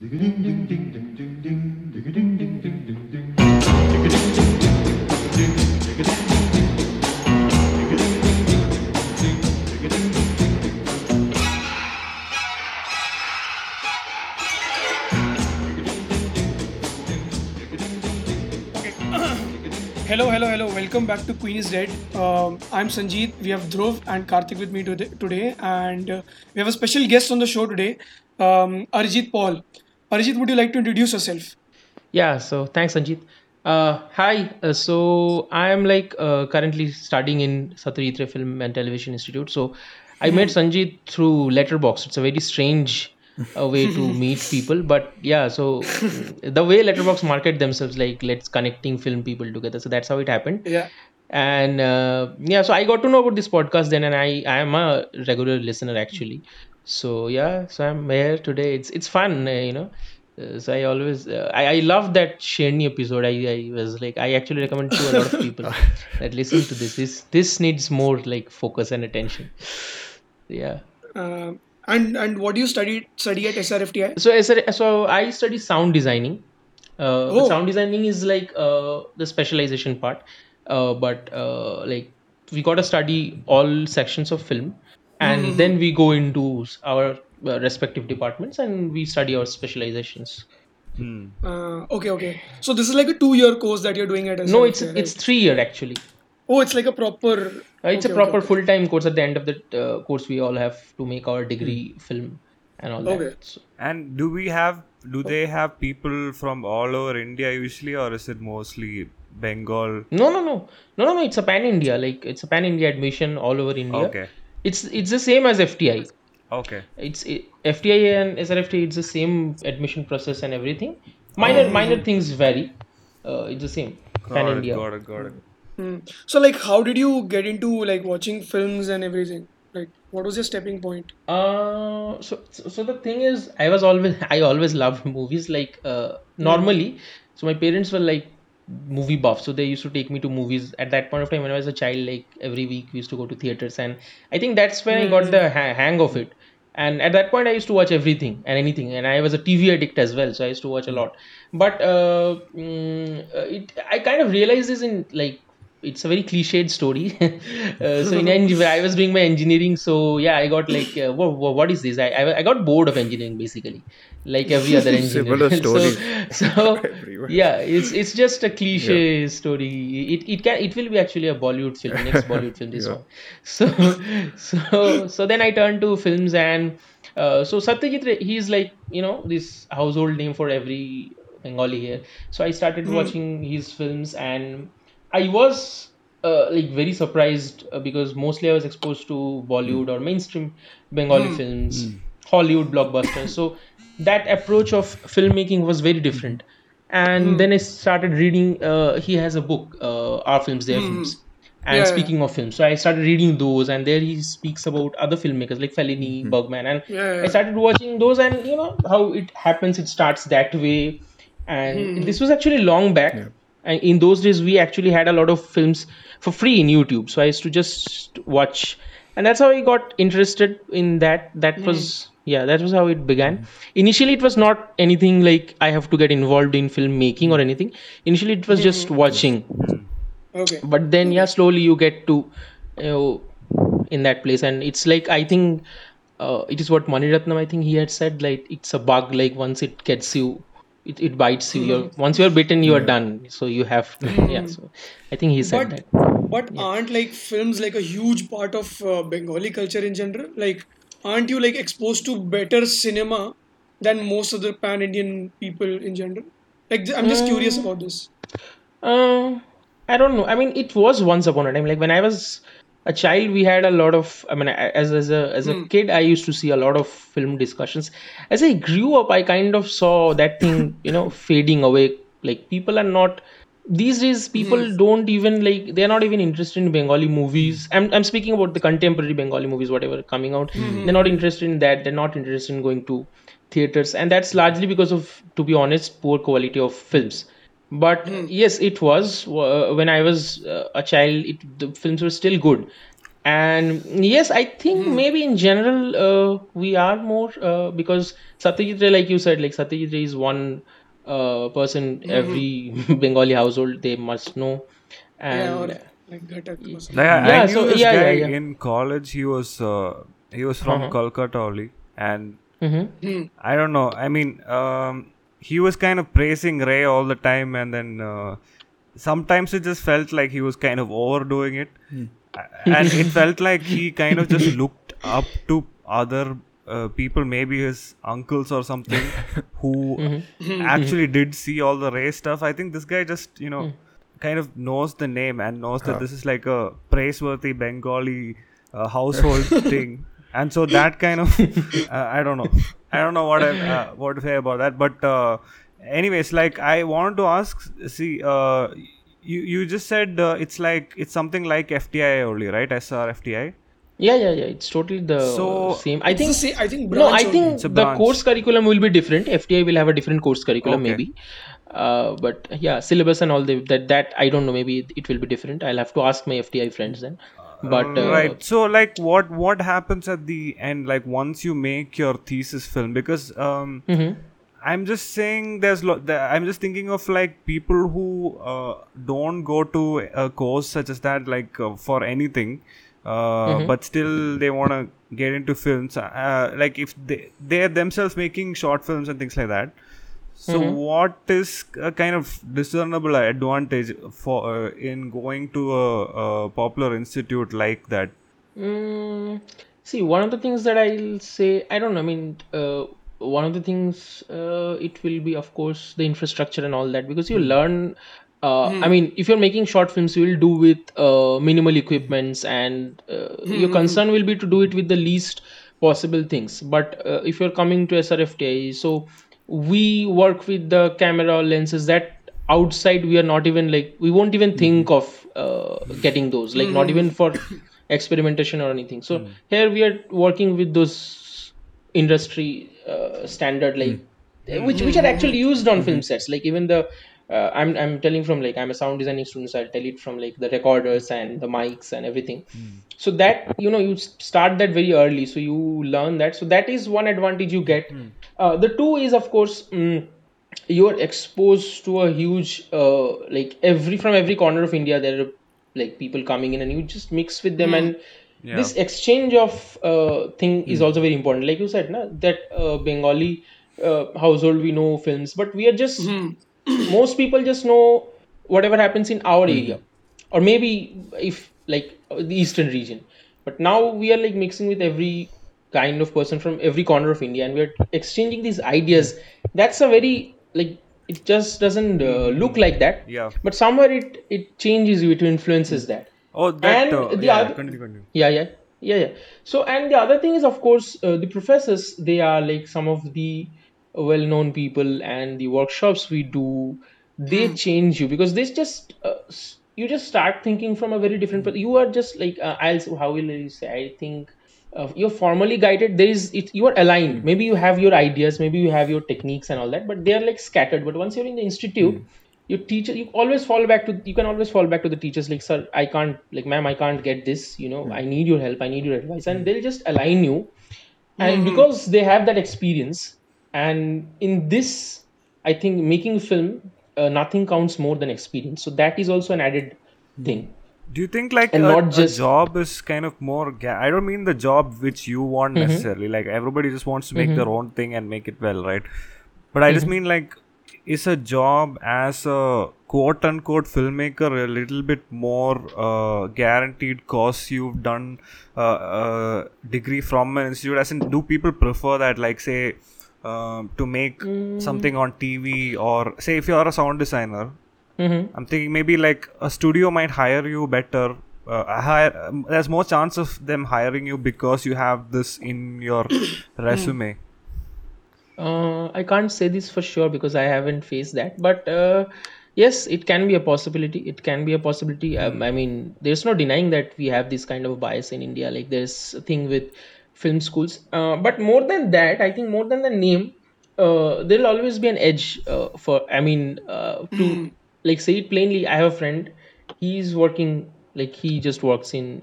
Hello. Welcome back to Queen is Dead. I'm Sanjeet. We have Dhruv and Karthik with me today. And we have a special guest on the show today, Arijit Paul. Arijit, would you like to introduce yourself? Yeah, so thanks, Sanjeet. Hi. So I am currently studying in Satyajit Ray Film and Television Institute. So I met Sanjeet through Letterboxd. It's a very strange way to meet people, but yeah, so the way Letterboxd market themselves, let's connecting film people together, so that's how it happened. Yeah. And so I got to know about this podcast then, and I am a regular listener actually, so yeah, so I'm here today. It's fun, so I always I love that Shani episode. I was I actually recommend to a lot of people that listen to this needs more focus and attention. Yeah. And what do you study at SRFTI? So I study sound designing. Sound designing is the specialization part, but we got to study all sections of film, and then we go into our respective departments and we study our specializations. Okay. So this is a 2-year course that you're doing at SRFTI? No, it's 3-year actually. Oh, it's a proper... It's a proper full-time course. At the end of the course, we all have to make our degree film and all that. So. And do they have people from all over India usually, or is it mostly Bengal? No. It's a pan-India. It's a pan-India admission all over India. Okay. It's the same as FTI. Okay. FTI and SRFTI, it's the same admission process and everything. Minor things vary. It's the same. Pan-India. Got it. So, how did you get into watching films and everything? What was your stepping point? So the thing is, I always loved movies. Normally, so my parents were movie buff, so they used to take me to movies at that point of time. When I was a child, every week we used to go to theaters, and I think that's when I got the hang of it. And at that point, I used to watch everything and anything, and I was a TV addict as well, so I used to watch a lot. But I kind of realized this in it's a very cliched story. So in I was doing my engineering, so yeah, I got what is this? I got bored of engineering basically, like every other engineer. Story. So yeah, it's just a cliche story. It will be actually a Bollywood film, next Bollywood film, this one. So then I turned to films, and so Satyajit Ray, he's this household name for every Bengali here. So I started watching his films, and I was very surprised because mostly I was exposed to Bollywood or mainstream Bengali films, Hollywood blockbusters. So that approach of filmmaking was very different. And then I started reading, he has a book, Our Films, Their Films. And speaking of films, so I started reading those, and there he speaks about other filmmakers like Fellini, Bergman. And I started watching those, and how it happens, it starts that way. And this was actually long back. Yeah. And in those days, we actually had a lot of films for free in YouTube. So I used to just watch. And that's how I got interested in that. That was how it began. Initially, it was not anything I have to get involved in filmmaking or anything. Initially, it was just watching. Okay. But then, slowly you get to, in that place. And it's I think, it is what Maniratnam, I think he had said, it's a bug, once it gets you. It bites you. Once you are bitten, you are done. So you have to. Yeah. So I think he said that. But aren't films a huge part of Bengali culture in general? Aren't you exposed to better cinema than most of the pan-Indian people in general? I'm just curious about this. I don't know. I mean, it was once upon a time. When I was a child, we had a lot of. I mean, as a kid, I used to see a lot of film discussions. As I grew up, I kind of saw that thing, fading away. People are not these days. People don't even They are not even interested in Bengali movies. I'm speaking about the contemporary Bengali movies, whatever coming out. They're not interested in that. They're not interested in going to theaters, and that's largely because of, to be honest, poor quality of films. But yes, it was when I was a child. The films were still good, And yes, I think maybe in general we are more because Satyajit Ray, like you said, like Satyajit Ray is one person every Bengali household they must know. And like Ghatak or something. I knew this guy in college. He was from Kolkata only, and I don't know. I mean, he was kind of praising Ray all the time, and then sometimes it just felt like he was kind of overdoing it. And it felt like he kind of just looked up to other people, maybe his uncles or something, who actually did see all the Ray stuff. I think this guy just, you know, kind of knows the name and knows that this is like a praiseworthy Bengali household thing. And so that kind of, I don't know what to say about that. But anyways, like I want to ask, see... You just said it's something like FTI only, right? SR FTI. Yeah. It's totally the same. I think the course curriculum will be different. FTI will have a different course curriculum, maybe. But yeah, syllabus and all that I don't know. Maybe it will be different. I'll have to ask my FTI friends then. But right. So like, what happens at the end? Like once you make your thesis film, because I'm just saying I'm just thinking of like people who don't go to a course such as that, like for anything, but still they want to get into films. Like if they are themselves making short films and things like that. So what is a kind of discernible advantage for in going to a popular institute like that? See, one of the things that I'll say, I don't know, I mean... one of the things it will be, of course, the infrastructure and all that, because you learn I mean, if you're making short films, you will do with minimal equipments, and your concern will be to do it with the least possible things. But if you're coming to SRFTI, so we work with the camera lenses that outside we are not even like, we won't even think of getting those, like not even for experimentation or anything. So here we are working with those industry standard, like which are actually used on film sets. Like even the I'm telling from, like, I'm a sound designing student, so I'll tell it from like the recorders and the mics and everything. So that, you know, you start that very early, so you learn that. So that is one advantage you get. The two is, of course, you're exposed to a huge like from every corner of India there are like people coming in, and you just mix with them. And yeah. This exchange of thing is also very important. Like you said, na, that Bengali household, we know films, but we are just, most people just know whatever happens in our area, or maybe if like the eastern region. But now we are like mixing with every kind of person from every corner of India, and we are exchanging these ideas. That's a very, like, it just doesn't look like that. Yeah. But somewhere it changes you, it influences that. Oh, that, and the other, continue. Yeah. So, and the other thing is, of course, the professors, they are like some of the well-known people, and the workshops we do, they change you, because they just, you just start thinking from a very different, you are just like, how will you say, I think you're formally guided, you are aligned, maybe you have your ideas, maybe you have your techniques and all that, but they are like scattered. But once you're in the institute, your teacher, you can always fall back to the teachers, like, sir, I can't, like, ma'am, I can't get this, you know, I need your help, I need your advice. And they'll just align you. And because they have that experience, and in this, I think making film, nothing counts more than experience. So that is also an added thing. Do you think like a job is kind of more, I don't mean the job which you want necessarily, like everybody just wants to make their own thing and make it well, right? But I just mean like, is a job as a quote-unquote filmmaker a little bit more guaranteed cause you've done a degree from an institute? As in, do people prefer that, like, say, to make something on TV, or say if you're a sound designer, I'm thinking maybe like a studio might hire you better. There's more chance of them hiring you because you have this in your resume. I can't say this for sure because I haven't faced that, but yes, it can be a possibility. I mean, there's no denying that we have this kind of bias in India. Like there's a thing with film schools, but more than that, I think more than the name, there'll always be an edge to, like, say it plainly. I have a friend, he's working like he just works in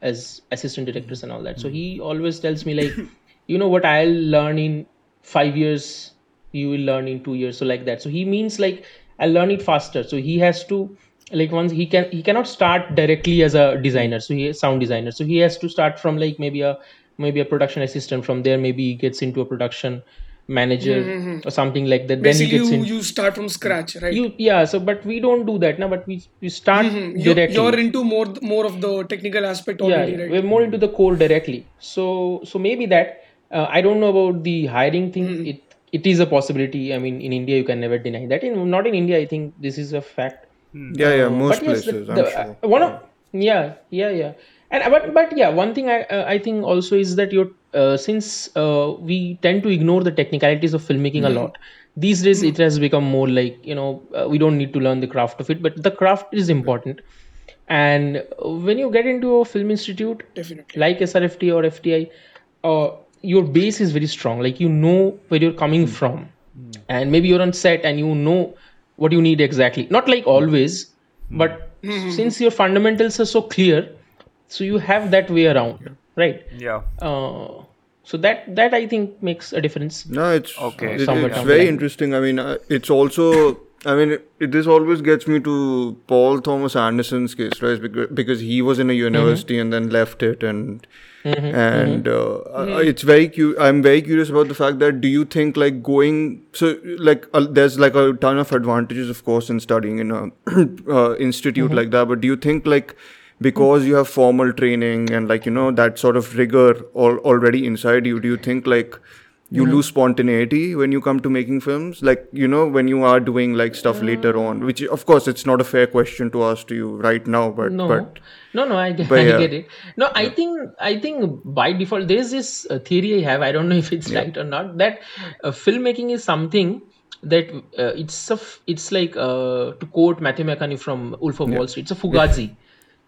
as assistant directors and all that. So he always tells me like, you know what, I'll learn in 5 years, you will learn in 2 years, so like that. So he means like I'll learn it faster. So he has to like once he cannot start directly as a designer. So he is sound designer. So he has to start from like maybe a production assistant. From there, maybe he gets into a production manager or something like that. Basically, then he gets you start from scratch, right? So, but we don't do that now. But we start directly. You're into more of the technical aspect already, right? We're more into the core directly. So maybe that I don't know about the hiring thing. It is a possibility. I mean, in India, you can never deny that. Not in India, I think this is a fact. Most places, I'm sure. And one thing I think also is that since we tend to ignore the technicalities of filmmaking a lot these days, it has become more like we don't need to learn the craft of it, but the craft is important. And when you get into a film institute, definitely like SRFT or FTI, your base is very strong. Like you know where you're coming from, and maybe you're on set and you know what you need exactly. Not like always, but since your fundamentals are so clear, so you have that way around, right? Yeah. So that I think makes a difference. No, it's okay. It's very interesting. I mean, it's also. I mean, this always gets me to Paul Thomas Anderson's case, right? Because he was in a university and then left it, and it's very I'm very curious about the fact that do you think like going there's like a ton of advantages, of course, in studying in a institute like that, but do you think like because you have formal training and like that sort of rigor already inside you, do you think like you lose spontaneity when you come to making films, like when you are doing like stuff later on, which of course it's not a fair question to ask to you right now, I get it. I think by default there is this theory I have, I don't know if it's right or not, that filmmaking is something that it's like to quote Matthew McCann from Wolf of Wall Street, it's a fugazi.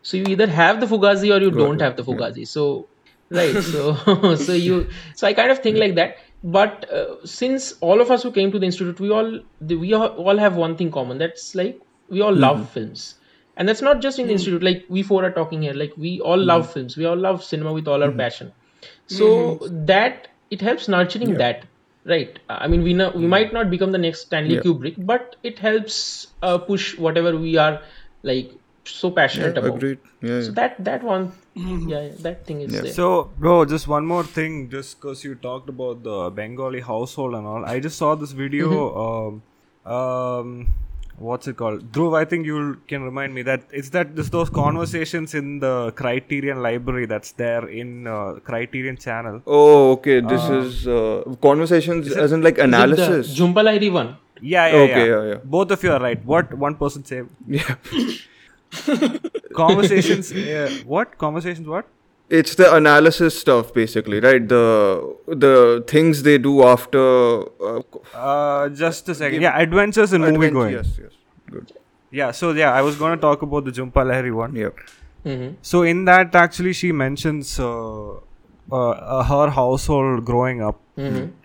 So you either have the fugazi or you don't have the fugazi. So right, so I kind of think like that. But since all of us who came to the institute, we all have one thing common. That's like we all love films, and that's not just in the institute. Like we four are talking here. Like we all love films. We all love cinema with all our passion. So that it helps nurturing that, right? I mean, we might not become the next Stanley Kubrick, but it helps push whatever we are like so passionate about. Agreed. So that one. That thing is there. So, bro, just one more thing, just because you talked about the Bengali household and all, I just saw this video. What's it called, Dhruv? I think you can remind me that it's that just those conversations in the Criterion library that's there in Criterion Channel. Oh, okay. This is conversations is as in like analysis. The Jhumpa Lahiri one. Both of you are right. What one person said. Yeah. Conversations what it's the analysis stuff basically, right? The things they do after just a second adventures in movie going. Yes Good. I was going to talk about the Jhumpa Lahiri one. So in that actually she mentions her household growing up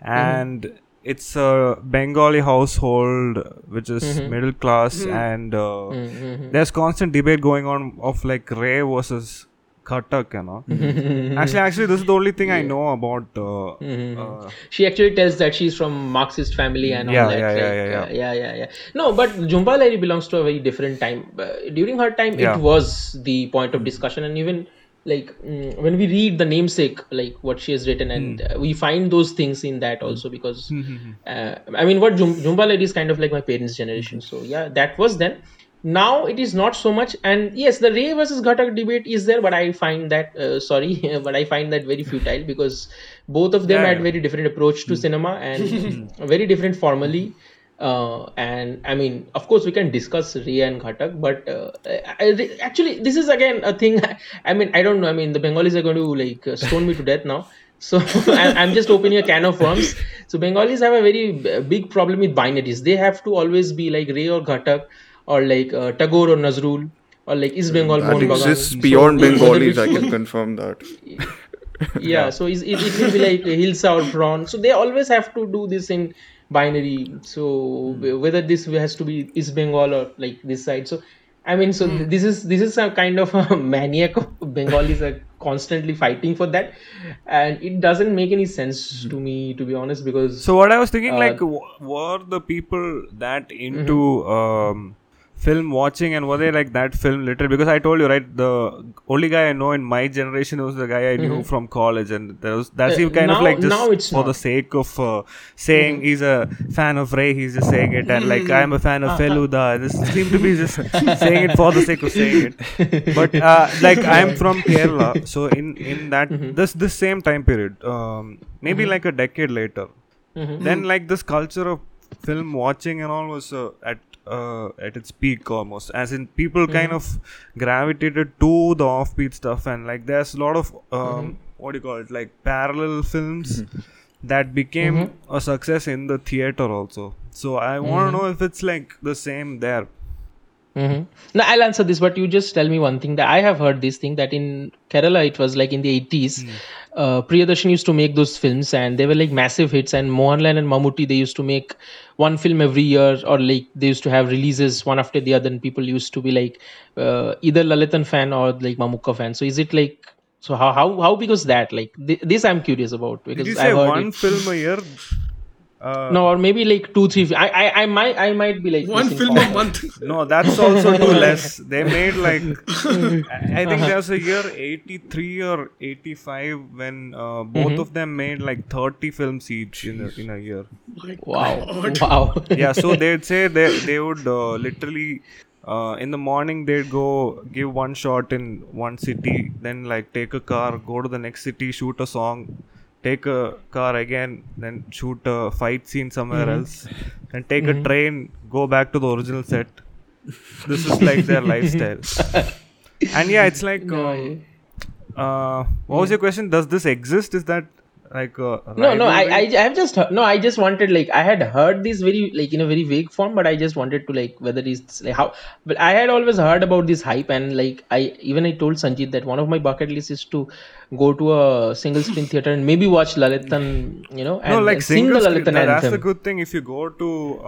and it's a Bengali household, which is middle class, and there's constant debate going on of like Ray versus Ghatak, you know. Actually, this is the only thing I know about. She actually tells that she's from Marxist family and all that. No, but Jhumpa Lahiri belongs to a very different time. During her time, it was the point of discussion, and even like when we read the namesake, like what she has written, and we find those things in that also, because I mean what Jhumpa Lahiri is kind of like my parents' generation, so that was then. Now it is not so much, and yes, the Ray versus Ghatak debate is there, but I find that very futile, because both of them had very different approach to cinema and very different formally. And I mean, of course, we can discuss Ray and Ghatak, but actually, this is again a thing. I mean, I don't know. I mean, the Bengalis are going to like stone me to death now. So I'm just opening a can of worms. So Bengalis have a very big problem with binaries. They have to always be like Ray or Ghatak, or like Tagore or Nazrul, or like is Bengal Mohan Bagan. That exists beyond Bengalis. I can confirm that. So it will be like Hilsa or Braun. So they always have to do this in binary, so whether this has to be East Bengal or like this side. So I mean, so this is a kind of a maniac. Bengalis are constantly fighting for that, and it doesn't make any sense to me, to be honest. Because so what I was thinking, like, were the people that into film watching, and were they like that film literally? Because I told you, right, the only guy I know in my generation was the guy I knew from college, and that's him kind of like just for the sake of saying he's a fan of Ray, he's just saying it, and like I'm a fan of Feluda. This seemed to be just saying it for the sake of saying it. But like I'm from Kerala, so in that this same time period, maybe like a decade later, then like this culture of film watching and all was at its peak almost, as in people kind of gravitated to the offbeat stuff, and like there's a lot of what do you call it, like parallel films that became a success in the theater also. So I want to know if it's like the same there. Now I'll answer this, but you just tell me one thing that I have heard this thing that in Kerala it was like in the 80s Priyadarshan used to make those films and they were like massive hits, and Mohanlal and Mammootty, they used to make one film every year, or like they used to have releases one after the other, and people used to be like either Lalitan fan or like Mamukka fan. So is it like, so how big was that? Like this I'm curious about, because did you say one film a year? No, or maybe like 2-3. I might be like one film a month. No, that's also too less. They made like I think there was a year 83 or 85 when both of them made like 30 films each in a year. Wow! Yeah, so they'd say they would literally. In the morning, they'd go give one shot in one city, then like take a car, go to the next city, shoot a song. Take a car again, then shoot a fight scene somewhere else, and take a train, go back to the original set. This is like their lifestyle. And yeah, it's like, what was your question? Does this exist? Is that like I had heard this very like in a very vague form, but I just wanted to like whether it's like how, but I had always heard about this hype, and like I told Sanjeev that one of my bucket lists is to go to a single screen theater and maybe watch Lalitan, and sing the Lalitan anthem. That's the good thing. If you go to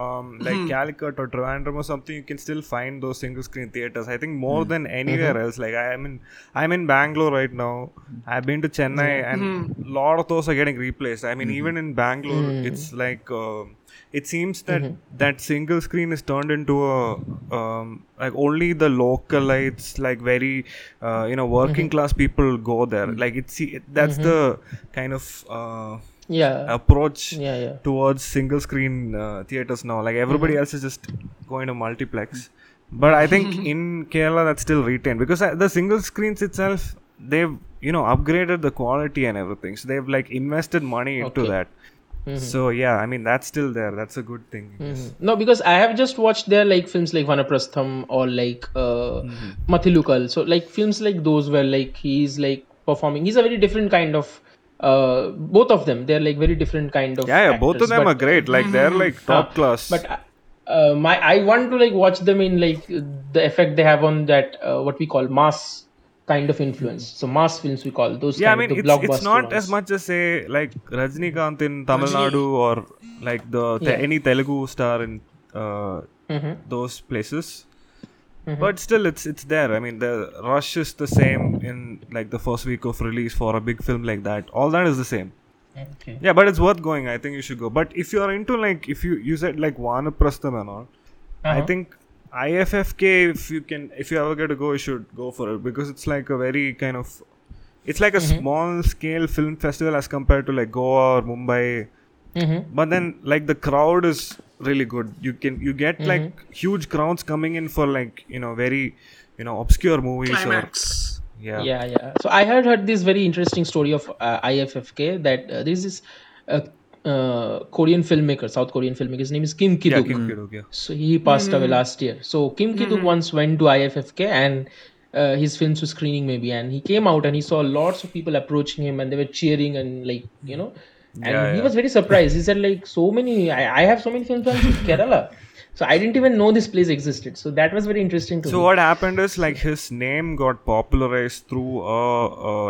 Calicut or Trivandrum or something, you can still find those single screen theaters, I think, more than anywhere else. Like I'm in Bangalore right now. I've been to Chennai, and a lot of those are getting replaced. I mean, even in Bangalore, it's like it seems that that single screen is turned into a like only the localites, like very working class people go there. Like that's the kind of approach towards single screen theaters now. Like everybody else is just going to multiplex, but I think in Kerala that's still retained, because the single screens itself, they've upgraded the quality and everything, so they've like invested money into that. So yeah, I mean, that's still there. That's a good thing. No, because I have just watched their like films like Vanaprastham or like Mathilukal. So like films like those where like he's like performing. He's a very different kind of. Both of them, they're like very different kind of. Yeah, actors, both of them are great. Like they're like top class. But I want to like watch them in like the effect they have on that what we call mass kind of influence. So mass films we call those. Yeah, I mean, it's not ones. As much as say like Rajinikanth in Tamil Nadu or like any Telugu star in those places. But still, it's there. I mean, the rush is the same in like the first week of release for a big film like that. All that is the same. Okay. Yeah, but it's worth going. I think you should go. But if you are into like, if you said like Vanaprastham and all, I think. IFFK, if you ever get to go, you should go for it, because it's like a very kind of, it's like a small scale film festival as compared to like Goa or Mumbai. But then like the crowd is really good. You get like huge crowds coming in for like very obscure movies. Climax. Or yeah. So I had heard this very interesting story of IFFK, that this is. South Korean filmmaker, his name is Kim Ki-duk. Yeah, Kim Ki-duk, yeah. So he passed away last year. So Kim Ki-duk once went to IFFK and his films were screening maybe, and he came out and he saw lots of people approaching him and they were cheering and like, he was very surprised. He said like I have so many films in Kerala. So I didn't even know this place existed. So that was very interesting to me. So what happened is like his name got popularized through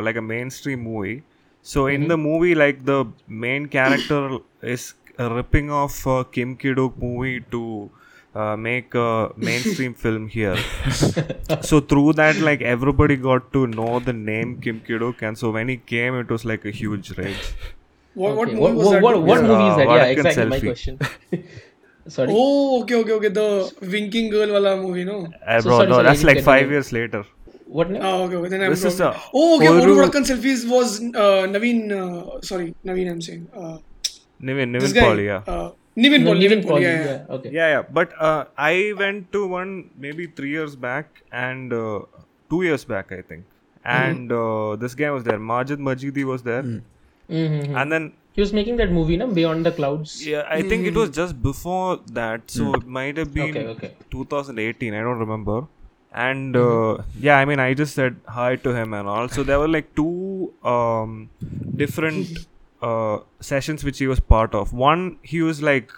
like a mainstream movie. So in the movie, like the main character is ripping off a Kim Ki-duk movie to make a mainstream film here. So through that, like, everybody got to know the name Kim Ki-duk, and so when he came, it was like a huge rage. What movie is that? Yeah, exactly selfie. My question. Sorry. Oh, okay. The winking girl wala movie, no? Sorry, that's like 5 years later. What? Oh, okay. Then I'm this is Oru Vadakan selfies was Naveen. Naveen. I'm saying. Nivin Pauly, yeah. Nivin Pauly. Yeah. Okay. Yeah. But I went to one maybe 3 years back and 2 years back, I think. And this guy was there. Majid Majidi was there. Mm-hmm. And then he was making that movie, Beyond the Clouds. Yeah, I think it was just before that, so it might have been 2018. I don't remember. And I mean, I just said hi to him and all. So there were like two different sessions which he was part of. One, he was like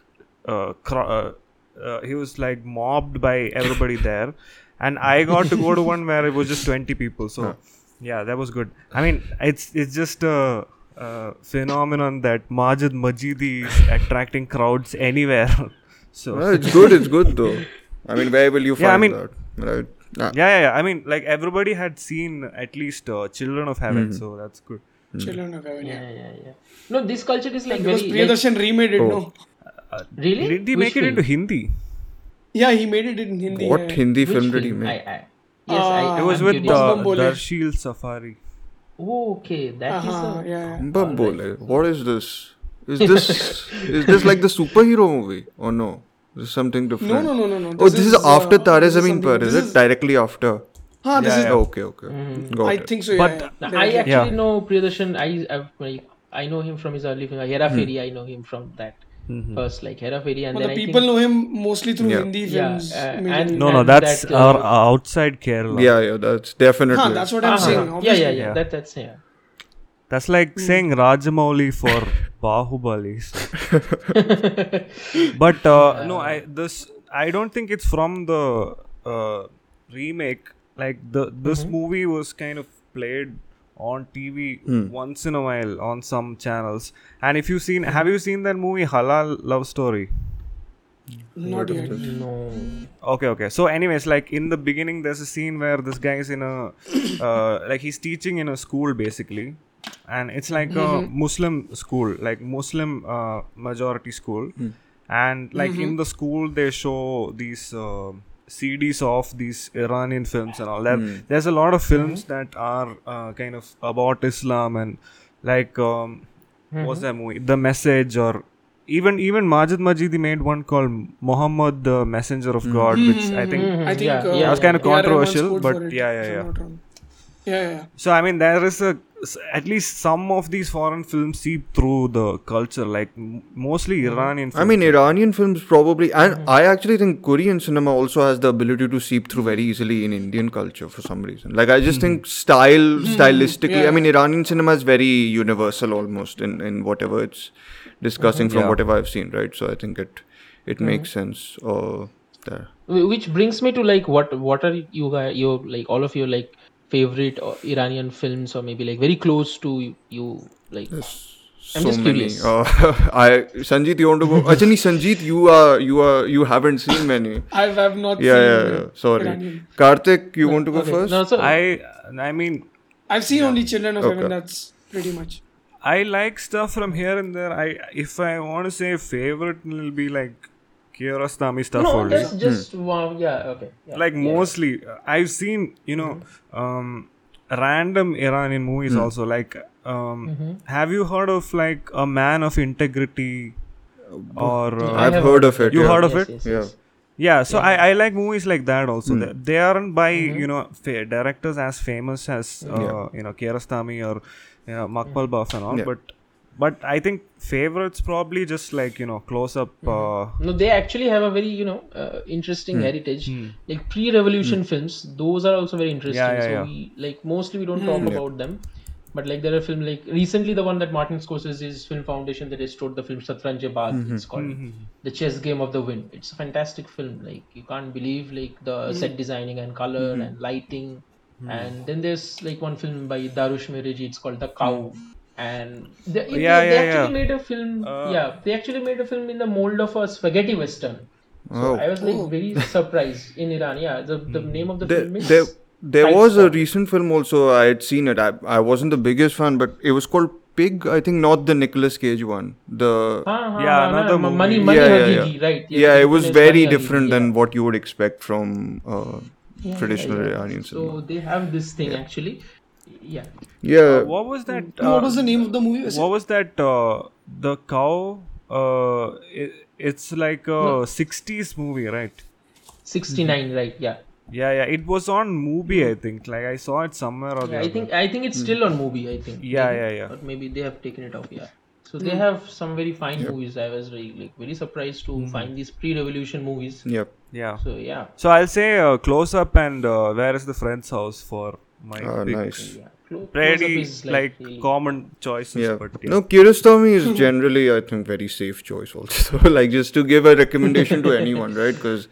mobbed by everybody there, and I got to go to one where it was just 20 people. So that was good. I mean, it's just. Phenomenon that Majid Majidi is attracting crowds anywhere. So no, it's good though. I mean, where will you find that? Right? Yeah. I mean, like, everybody had seen at least Children of Heaven, so that's good. Children of Heaven, yeah. No, this culture is like because very... Because Priyadarshan remade it, really? Did he make it into Hindi? Yeah, he made it in Hindi. What Hindi film did he make? It was with Darshil Safari. Okay, that is a... Bambole. What is this? Is this like the superhero movie? Or no? This is something different? No. This is after Tare Zameen Par, is it? Directly after? This is... Okay. I think so, But I actually know Priyadarshan. I know him from his early film. Hera Phery, I know him from that. First, like Hera Phery, and then people know him mostly through Hindi films. That's outside Kerala. Yeah, that's definitely. That's what I'm saying. Yeah. That's That's like saying Rajamouli for Bahubali. But I don't think it's from the remake. Like this movie was kind of played on TV once in a while on some channels. And have you seen that movie Halal Love Story? Not yet. No. Okay. So anyways, like in the beginning, there's a scene where this guy is in a, like he's teaching in a school basically. And it's like a Muslim school, like Muslim majority school. And like in the school, they show these CDs of these Iranian films and all that. There's a lot of films that are kind of about Islam and like what's that movie, The Message, or even Majid Majidi made one called Muhammad, the Messenger of God, which I think was kind of controversial, but yeah. So I mean, there is at least some of these foreign films seep through the culture, like mostly Iranian films. I mean, Iranian films probably, and I actually think Korean cinema also has the ability to seep through very easily in Indian culture for some reason. Like, I just think stylistically, I mean, Iranian cinema is very universal almost in whatever it's discussing from whatever I've seen, right? So I think it makes sense there. Which brings me to, like, what are you guys, like, all of you, like, favorite or Iranian films, or maybe like very close to you, like I'm just curious. Sanjeet, you want to go? Actually, Sanjeet, you haven't seen many. I've not seen. Yeah. Sorry, Iranian. Karthik, you want to go first? No, I mean, I've seen only Children of Heaven. That's pretty much. I like stuff from here and there. If I want to say favorite, it'll be like Kiarostami stuff only. No, that's just one. Yeah, okay. Yeah, like mostly, I've seen random Iranian movies also. Like, have you heard of like A Man of Integrity? Or I've heard of it. You heard of it? Yes. Yeah. So I like movies like that also. They aren't by directors as famous as Kiarostami or Makbul Baf and all, but I think favorites probably just like, Close Up. No, they actually have a very, interesting heritage. Like pre-revolution films, those are also very interesting. So we, like, mostly we don't talk about them. But like there are films like, recently the one that Martin Scorsese's Film Foundation, they restored the film Shatranje Baaz, it's called The Chess Game of the Wind. It's a fantastic film. Like, you can't believe like the set designing and color and lighting. And then there's like one film by Darush Mehreji, it's called The Cow. And they actually made a film in the mold of a spaghetti western. So I was like very surprised in Iran. Yeah, the name of the film is... There was a recent film also, I had seen it. I wasn't the biggest fan, but it was called Pig, I think, not the Nicolas Cage one. Money Hagigi. Right. Yeah, it was very different than what you would expect from traditional Iranian cinema. So they have this thing actually. Yeah. Yeah. What was that? What was the name of the movie? What was that? The Cow? It's like a 60s movie, right? 69, right? Yeah. Yeah, it was on Mubi, I think. Like, I saw it somewhere or the other. I think it's still on Mubi, I think. Yeah. Or maybe they have taken it off, So they have some very fine movies. I was very surprised to find these pre-revolution movies. Yep. Yeah. So I'll say Close Up and Where is the Friend's House for my pick. Nice. Yeah. Pretty like common choices. Yeah. But, No, Kiarostami is generally, I think, very safe choice also. Like, just to give a recommendation to anyone, right? Because...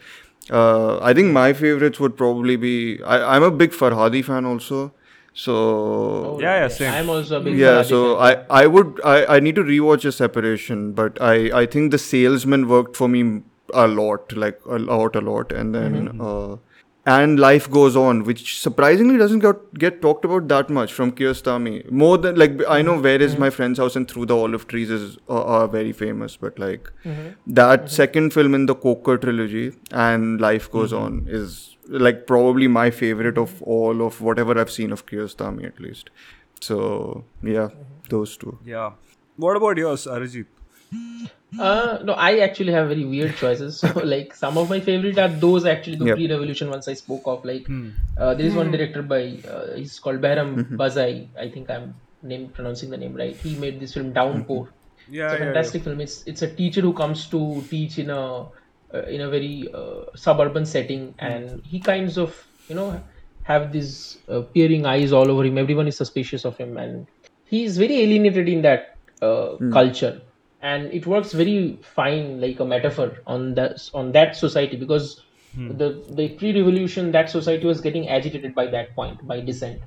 I think my favorites would probably be... I'm a big Farhadi fan also. So... yeah, same. I'm also a big Farhadi fan. I would... I need to rewatch A Separation, but I think The Salesman worked for me a lot. And then... And Life Goes On, which surprisingly doesn't get talked about that much from Kiarostami. More than, I know Where Is My Friend's House and Through the Olive Trees are very famous, but that second film in the Coker trilogy and Life Goes On is probably my favorite of all of whatever I've seen of Kiarostami, at least. So, those two. Yeah. What about yours, Arijit? No, I actually have very weird choices. So, some of my favorite are those actually the pre-revolution ones I spoke of. There is one director by he's called Behram Bazai. I think I'm pronouncing the name right. He made this film Downpour. It's a fantastic film. It's a teacher who comes to teach in a very suburban setting, and he kinds of have these peering eyes all over him. Everyone is suspicious of him, and he is very alienated in that culture. And it works very fine, like a metaphor on that society, because the pre-revolution, that society was getting agitated by that point, by dissent.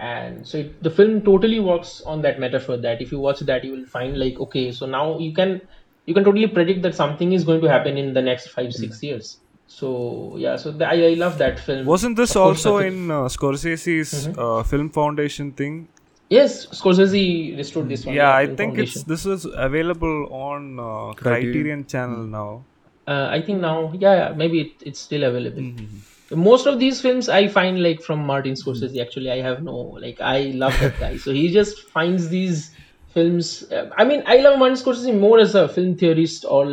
And so the film totally works on that metaphor, that if you watch that, you will find so now you can totally predict that something is going to happen in the next 5-6 years. So I love that film. Wasn't this also in Scorsese's Film Foundation thing? Yes, Scorsese restored this one. Yeah, I think this is available on Criterion Channel now. I think now, maybe it's still available. Most of these films I find from Martin Scorsese. Actually, I have I love that guy. So he just finds these films. I mean, I love Martin Scorsese more as a film theorist or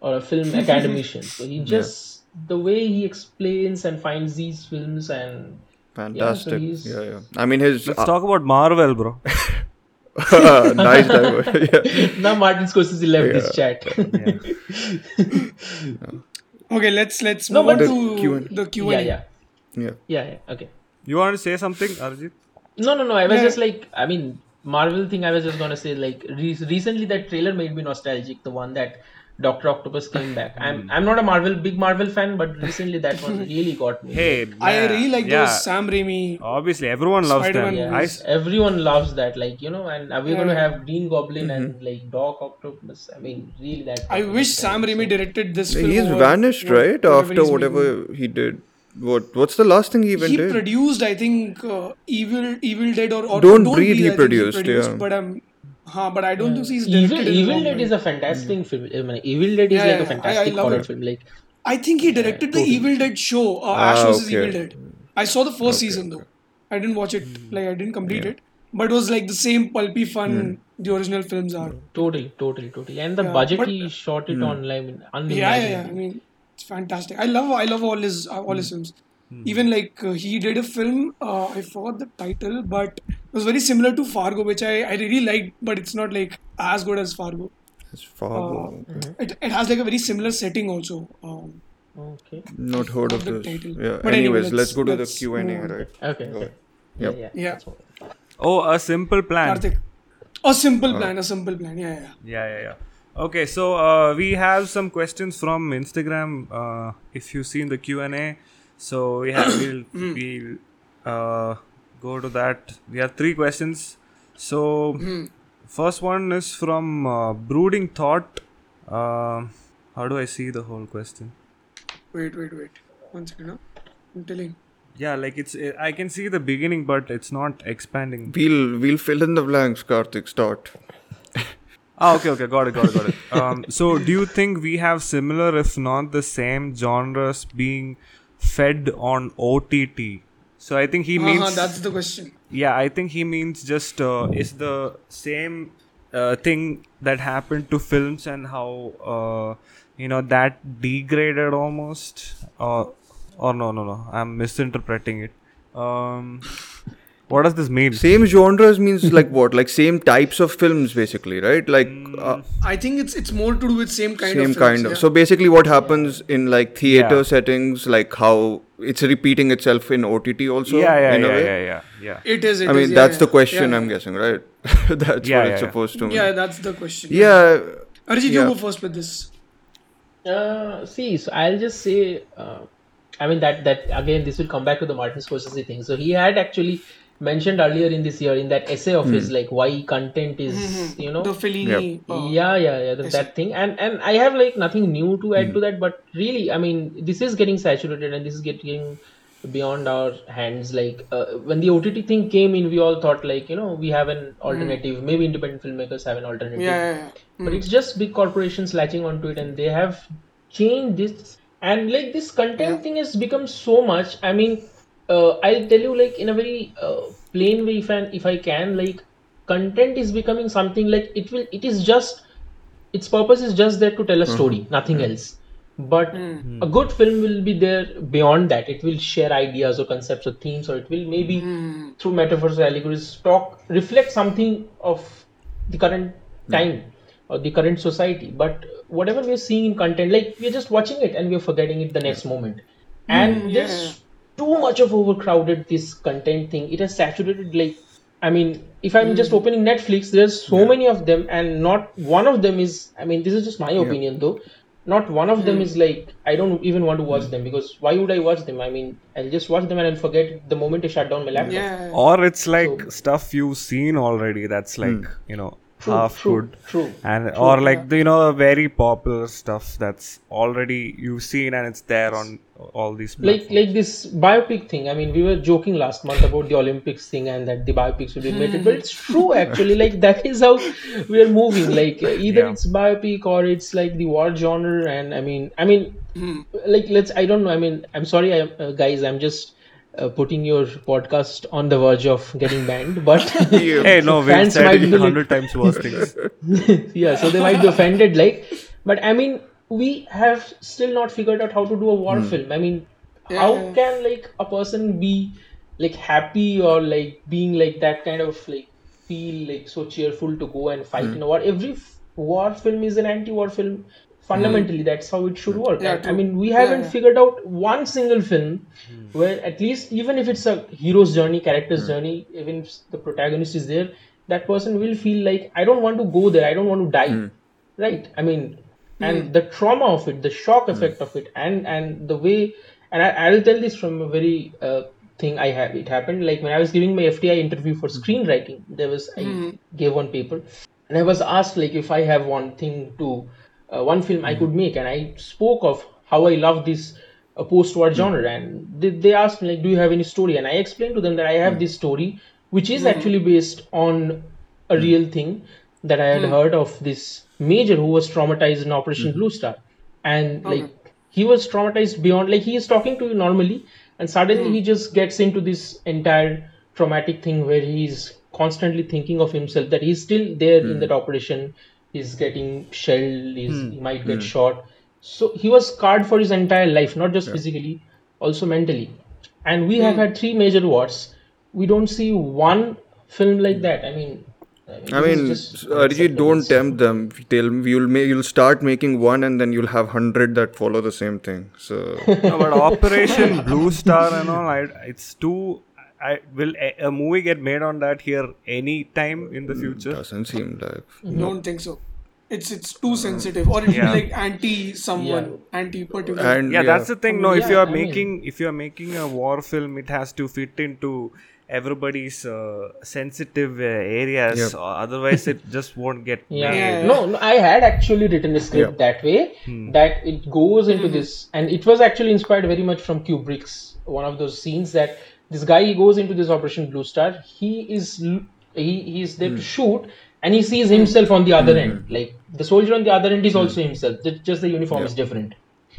or a film academician. So he just the way he explains and finds these films and. Fantastic. Yeah. I mean, let's talk about Marvel, bro. Nice diversion. Now Martin Scorsese left this chat. Okay, let's move on to the Q&A. Okay. You want to say something, Arjit? No. I was just Marvel thing. I was just gonna say recently that trailer made me nostalgic. The one that Dr. Octopus came back. I'm not a big Marvel fan, but recently that one really got me. Hey, man. I really like those Sam Raimi. Obviously, everyone loves Spider-Man them. Everyone loves that. And we're going to have Green Goblin and Doc Octopus. I mean, really that. I wish Sam Raimi directed this film. He's vanished, right? After whatever he did. What's the last thing he even did? He produced, I think, Evil Dead or Don't Breathe. He produced. Yeah. But but I don't think he's directed. Evil Dead is a fantastic film. I mean, Evil Dead is a fantastic horror film. I think he directed the Evil Dead show, Ash vs. Evil Dead. I saw the first season though. I didn't watch it. I didn't complete it. But it was the same pulpy fun the original films are. Totally. And the budget he shot it on unimaginable. I mean, it's fantastic. I love all his films. Even he did a film, I forgot the title, but it was very similar to Fargo, which I really liked, but it's not as good as Fargo. It has a very similar setting also. Okay. Not heard of this. Title. Yeah. But anyways, let's go to the Q&A, right? Okay. Yep. Yeah. Oh, A Simple Plan. Karthik. A Simple Plan. Yeah. Okay, so we have some questions from Instagram. If you've seen the Q&A. So we'll go to that. We have three questions. So first one is from Brooding Thought. How do I see the whole question? Wait. One second, huh? I'm telling. Yeah, like it's. I can see the beginning, but it's not expanding. We'll fill in the blanks, Karthik. Start. Okay. Got it. So, do you think we have similar, if not the same, genres being fed on OTT? So, I think he means. That's the question. Yeah, I think he means just is the same thing that happened to films and how that degraded almost. No. I'm misinterpreting it. What does this mean? Same genres means like what? Like same types of films basically, right? Like I think it's more to do with same kind of films. Yeah. So basically what happens in like theater settings, like how it's repeating itself in OTT also. Yeah. It is. I mean, that's the question I'm guessing, right? that's what it's supposed to mean. Yeah, that's the question. Yeah. Arjit, you go first with this. So I'll just say... that again, this will come back to the Martin Scorsese thing. So he had actually mentioned earlier in this year in that essay of his, like, why content is, the Fellini. Yep. That thing. And I have like nothing new to add to that, but really, I mean, this is getting saturated and this is getting beyond our hands. Like when the OTT thing came in, we all thought like, we have an alternative, maybe independent filmmakers have an alternative, but it's just big corporations latching onto it and they have changed this. And like this content thing has become so much. I mean, I'll tell you like in a very plain way, if I can, like content is becoming something like its purpose is just there to tell a story, nothing else. But a good film will be there beyond that. It will share ideas or concepts or themes, or it will maybe through metaphors or allegories reflect something of the current time or the current society. But whatever we're seeing in content, like we're just watching it and we're forgetting it the next moment. And there's too much of overcrowded this content thing. It has saturated, like, I mean, if I'm just opening Netflix, there's so many of them, and not one of them is, I mean, this is just my opinion though, not one of them is like, I don't even want to watch them, because why would I watch them? I mean, I'll just watch them and I'll forget the moment I shut down my laptop. Yeah. Or it's like stuff you've seen already that's like, very popular stuff that's already you've seen and it's there on all these platforms. Like this biopic thing. I mean, we were joking last month about the Olympics thing and that the biopics will be invented, but it's true actually. Like that is how we are moving. Like either it's biopic or it's like the war genre. And I mean, like I don't know. I mean, I'm sorry, guys. I'm just. Putting your podcast on the verge of getting banned, but hey, no, we've said 100 times worse things. Yeah, so they might be offended. Like, but I mean, we have still not figured out how to do a war film. I mean, how can like a person be like happy or like being like that kind of like feel like so cheerful to go and fight in a war? Every war film is an anti-war film. Fundamentally, that's how it should work. Yeah, I mean, we haven't figured out one single film where at least, even if it's a hero's journey, character's journey, even if the protagonist is there, that person will feel like, I don't want to go there, I don't want to die. Right? I mean, and the trauma of it, the shock effect of it, and the way, and I'll tell this from a very thing I had. It happened, like when I was giving my FTI interview for screenwriting, I gave one paper, and I was asked like if I have one film I could make, and I spoke of how I love this post-war genre, and they asked me like, do you have any story? And I explained to them that I have this story which is actually based on a real thing that I had heard of this major who was traumatized in Operation Blue Star, and like he was traumatized beyond, like he is talking to you normally and suddenly he just gets into this entire traumatic thing where he's constantly thinking of himself, that he's still there in that operation. He's getting shelled, he might get shot. So he was scarred for his entire life, not just physically, also mentally. And we have had 3 major wars. We don't see one film like that. I mean, Arjit, don't tempt them. You'll start making one and then you'll have 100 that follow the same thing. So, no, but Operation Blue Star and all, it's too... will a movie get made on that here any time in the future? Doesn't seem like. No. Don't think so. It's too sensitive, or it will be like anti someone, anti particular. And that's the thing. No, if you are making a war film, it has to fit into everybody's sensitive areas. Yep. Otherwise, it just won't get made. Yeah. No, I had actually written a script that way, that it goes into this. And it was actually inspired very much from Kubrick's, one of those scenes that this guy, he goes into this Operation Blue Star. He is there to shoot, and he sees himself on the other end. Like, the soldier on the other end is also himself. Just the uniform is different.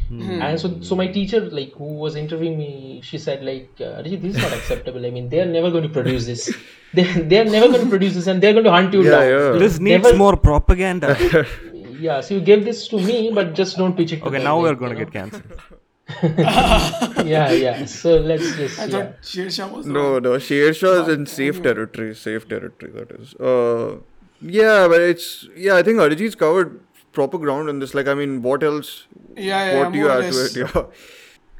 And so my teacher, like, who was interviewing me, she said, like, Arijit, this is not acceptable. I mean, they're never going to produce this. They're never going to produce this, and they're going to hunt you down. Yeah. This needs more propaganda. Yeah, so you gave this to me, but just don't pitch it to me. Okay, now we're going to get cancelled. So let's just. I thought Sher Shah was. No, Sher Shah is in safe territory. Safe territory, that is. But it's. Yeah, I think Arijit's covered proper ground on this. Like, I mean, what else? What do you add to it? Yeah.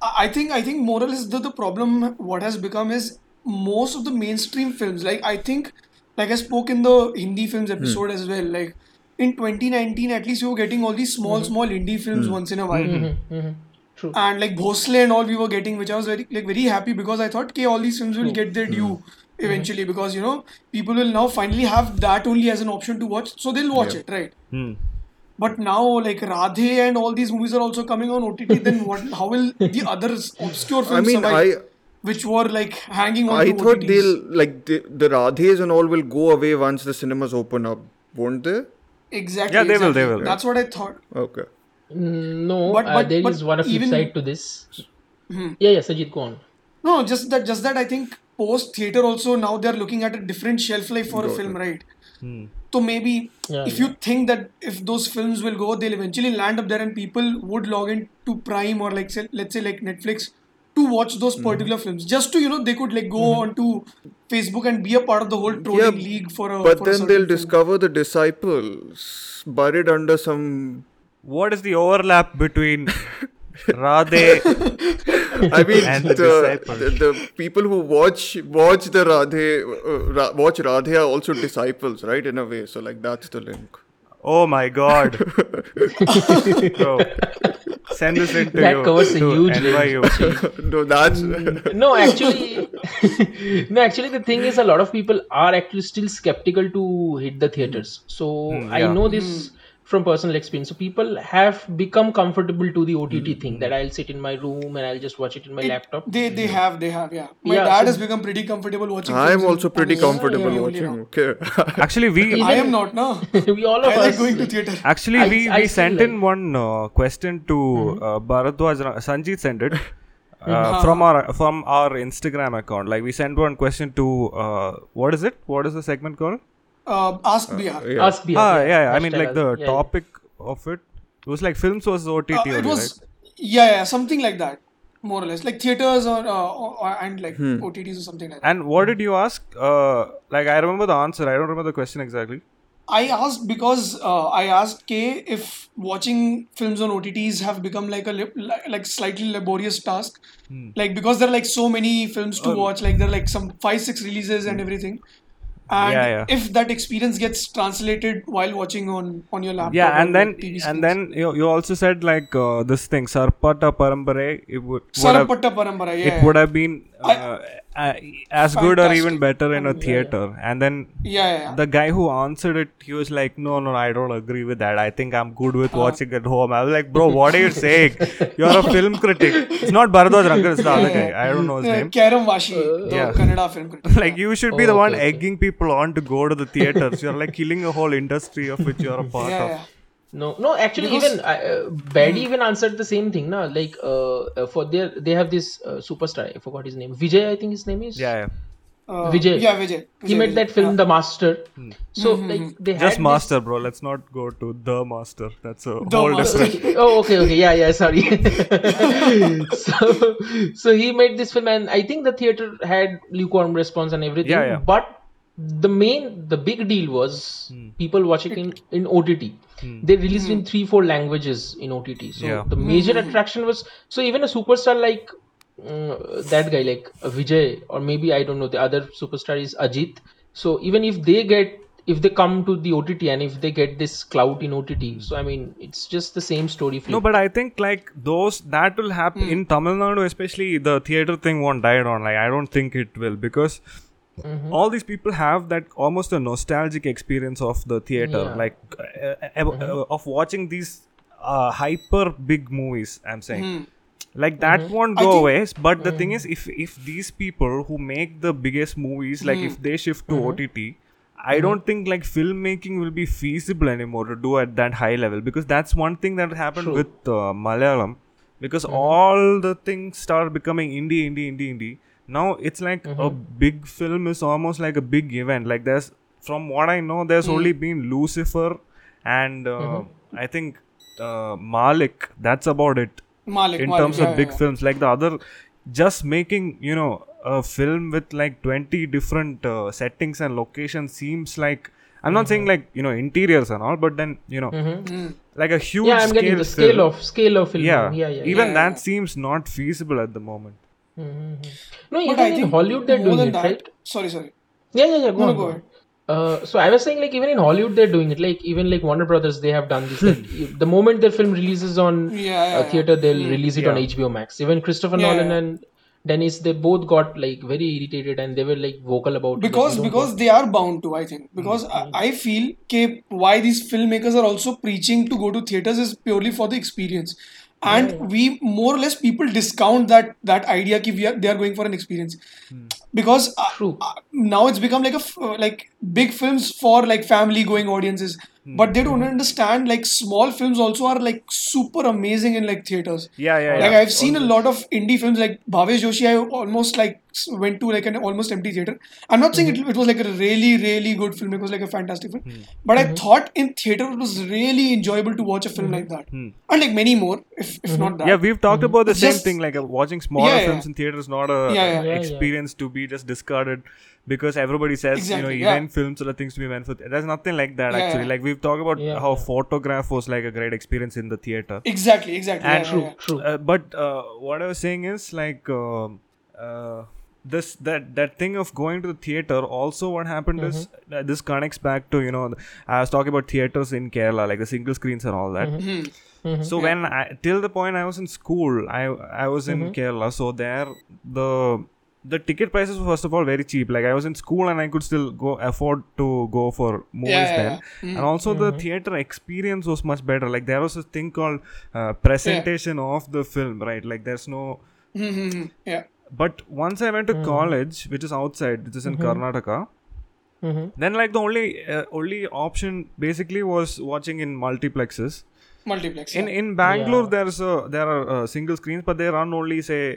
I think more or less the problem what has become is most of the mainstream films. Like, I think, like I spoke in the Hindi films episode as well. Like, in 2019, at least we were getting all these small indie films once in a while. True. And like Bhosle and all we were getting, which I was very happy, because I thought all these films will get their due eventually, because people will now finally have that only as an option to watch, so they'll watch it, right? But now like Radhe and all these movies are also coming on OTT. Then how will the other obscure films survive? Which were like hanging on? I thought OTTs. They'll like the Radhes and all will go away once the cinemas open up, won't they? Exactly. Yeah, they will. That's what I thought. Okay. No, but there is one flip side to this. Sajid, go on. No, just that I think post-theatre also now they're looking at a different shelf life for a film, right? So maybe if you think that if those films will go, they'll eventually land up there and people would log in to Prime or like, say, let's say like Netflix to watch those particular films. Just to, they could like go onto Facebook and be a part of the whole trolling league for a... But then they'll discover the disciples buried under some... What is the overlap between Radhe and the people who watch the Radhe watch Radhe are also disciples, right? In a way, so like that's the link. Oh my God! Bro, send this in to that you. That covers a huge link. No, actually, the thing is, a lot of people are actually still skeptical to hit the theaters. So I know this. From personal experience, so people have become comfortable to the OTT thing that I'll sit in my room and I'll just watch it in my laptop. They have, yeah. My dad has become pretty comfortable watching. I'm also pretty comfortable watching. Okay. Actually, I am not now. We all of us. I like going to theater. Actually, we sent in one question to Bharadwaj. Sanjeet sent it from our Instagram account. Like we sent one question to what is it? What is the segment called? Ask Bihar. Ask Bihar. I mean, like the topic of it was like films was OTT. It was, right? Something like that, more or less, like theaters or and like OTTs or something like that. And what did you ask? Like I remember the answer. I don't remember the question exactly. I asked because I asked K if watching films on OTTs have become like a slightly laborious task, like because there are like so many films to watch. Like there are like some 5-6 releases and everything. And if that experience gets translated while watching on your laptop, and then you also said like this thing Sarapata Parambara, it would have been as fantastic, good or even better in a theater. And then the guy who answered it, he was like, no, I don't agree with that. I think I'm good with watching at home. I was like, bro, what are you saying? You're a film critic. It's not Bharadwaj Rangan, it's the other guy. I don't know his name. Karam Vashi, the Kannada film critic. Like, you should be the one egging people on to go to the theaters. You're like killing a whole industry of which you're a part of. Yeah. No. Actually, because even Bedi even answered the same thing. No, like for they have this superstar. I forgot his name. Vijay, I think his name is. Vijay. Yeah, Vijay. He made that film, The Master. So like they had just Master, bro. Let's not go to The Master. That's a whole different. Oh, okay. Yeah. Sorry. so he made this film, and I think the theater had lukewarm response and everything. Yeah. But the big deal was people watching in OTT. They released in 3-4 languages in OTT. So the major attraction was, so even a superstar like that guy, like Vijay, or maybe I don't know, the other superstar is Ajit. So even if they come to the OTT and if they get this clout in OTT, so I mean, it's just the same story. Flip. No, but I think like those, that will happen in Tamil Nadu, especially the theater thing won't die down. Like I don't think it will, because Mm-hmm. All these people have that almost a nostalgic experience of the theater, like of watching these hyper big movies. I'm saying, like that won't go away. But the thing is, if these people who make the biggest movies, like if they shift to OTT, I don't think like filmmaking will be feasible anymore to do at that high level, because that's one thing that happened with Malayalam, because all the things started becoming indie. Now it's like a big film is almost like a big event. Like there's, from what I know, there's only been Lucifer and I think Malik. That's about it. In terms of big films, like the other, just making, you know, a film with like 20 different settings and locations seems like, I'm not saying like, you know, interiors and all, but then, you know, like a huge scale. Yeah, I'm getting the scale of film. Yeah, that seems not feasible at the moment. No, even in Hollywood they're doing it, right? Sorry. Yeah. Go on. So I was saying, like, even in Hollywood they're doing it. Like, even like Warner Brothers, they have done this. Like, the moment their film releases on theater, they'll release it on HBO Max. Even Christopher Nolan and Dennis, they both got like very irritated and they were like vocal about because they are bound to, I think. Because I feel why these filmmakers are also preaching to go to theaters is purely for the experience. And we more or less people discount that idea that they are going for an experience, because now it's become like like big films for like family going audiences, but they don't understand like small films also are like super amazing in like theaters. I've seen a lot of indie films like Bhavesh Joshi. I almost like went to like an almost empty theater. I'm not saying it was like a really good film. It was like a fantastic film, but I thought in theater it was really enjoyable to watch a film like that, and like many more if not that. Yeah, we've talked about the same thing, like watching smaller films in theater is not a experience to be just discarded because everybody says you know event films are things to be meant for. There's nothing like that actually. Like we've talked about how Photograph was like a great experience in the theater. Exactly. And true. But what I was saying is like. This that thing of going to the theater also, what happened is this connects back to, you know, I was talking about theaters in Kerala, like the single screens and all that. So when I, till the point I was in school, I was in Kerala, so there the ticket prices were first of all very cheap. Like I was in school and I could still afford to go for movies then. And also the theater experience was much better. Like there was a thing called presentation of the film, right? Like there's no But once I went to college, which is outside, which is in Karnataka, then like the only option basically was watching in multiplexes. In Bangalore, there are single screens, but they run only say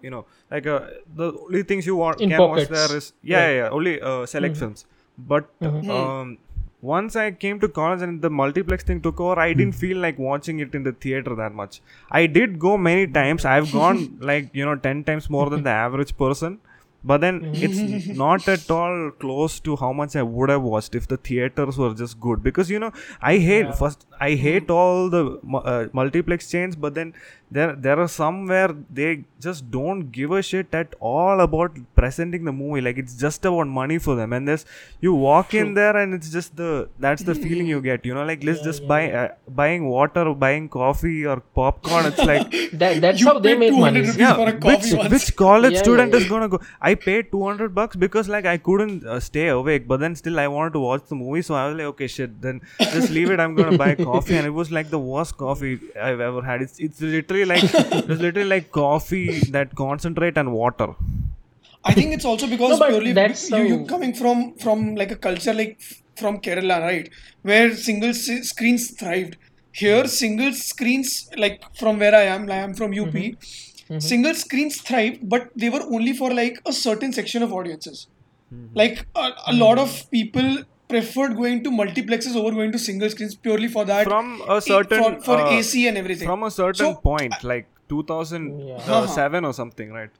you know like the only things you want in can pockets. Watch there is only select films. But once I came to college and the multiplex thing took over, I didn't feel like watching it in the theater that much. I did go many times. I've gone like, you know, 10 times more than the average person. But then it's not at all close to how much I would have watched if the theaters were just good. Because, you know, I hate all the multiplex chains, but then there are some where they just don't give a shit at all about presenting the movie. Like it's just about money for them. And there's, you walk in there and it's just that's the feeling you get, you know, like let's just buying water, or buying coffee or popcorn. It's like, that's how they make money. For a coffee which college student is going to go? I paid $200 because like I couldn't stay awake, but then still I wanted to watch the movie, so I was like, okay, shit, then just leave it. I'm gonna buy coffee, and it was like the worst coffee I've ever had. It's literally like coffee that concentrate and water. I think it's also because purely you coming from like a culture like from Kerala, right, where single screens thrived. Here, single screens, like from where I am from UP. Single screens thrived, but they were only for like a certain section of audiences. Like a lot of people preferred going to multiplexes over going to single screens purely for that. From a certain for AC and everything. From a certain point, like 2007 or something, right?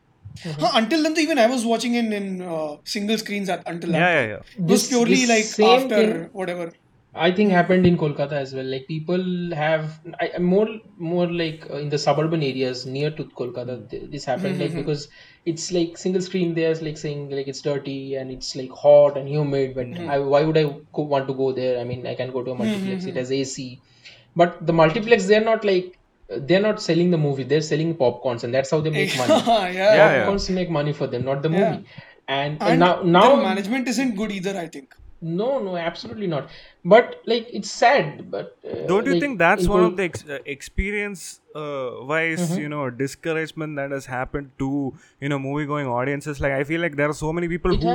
Until then, even I was watching in single screens until that. Yeah. It was purely this like after thing, whatever. I think happened in Kolkata as well. Like people have more like in the suburban areas near to Kolkata. This happened like because it's like single screen. There's like saying like it's dirty and it's like hot and humid. But why would I want to go there? I mean, I can go to a multiplex. It has AC. But the multiplex, they're not like. They're not selling the movie. They're selling popcorns, and that's how they make money. Popcorns make money for them, not the movie. And now management isn't good either, I think. No, absolutely not. But like, it's sad. But don't you think that's one of the experience-wise, you know, discouragement that has happened to, you know, movie-going audiences? Like, I feel like there are so many people who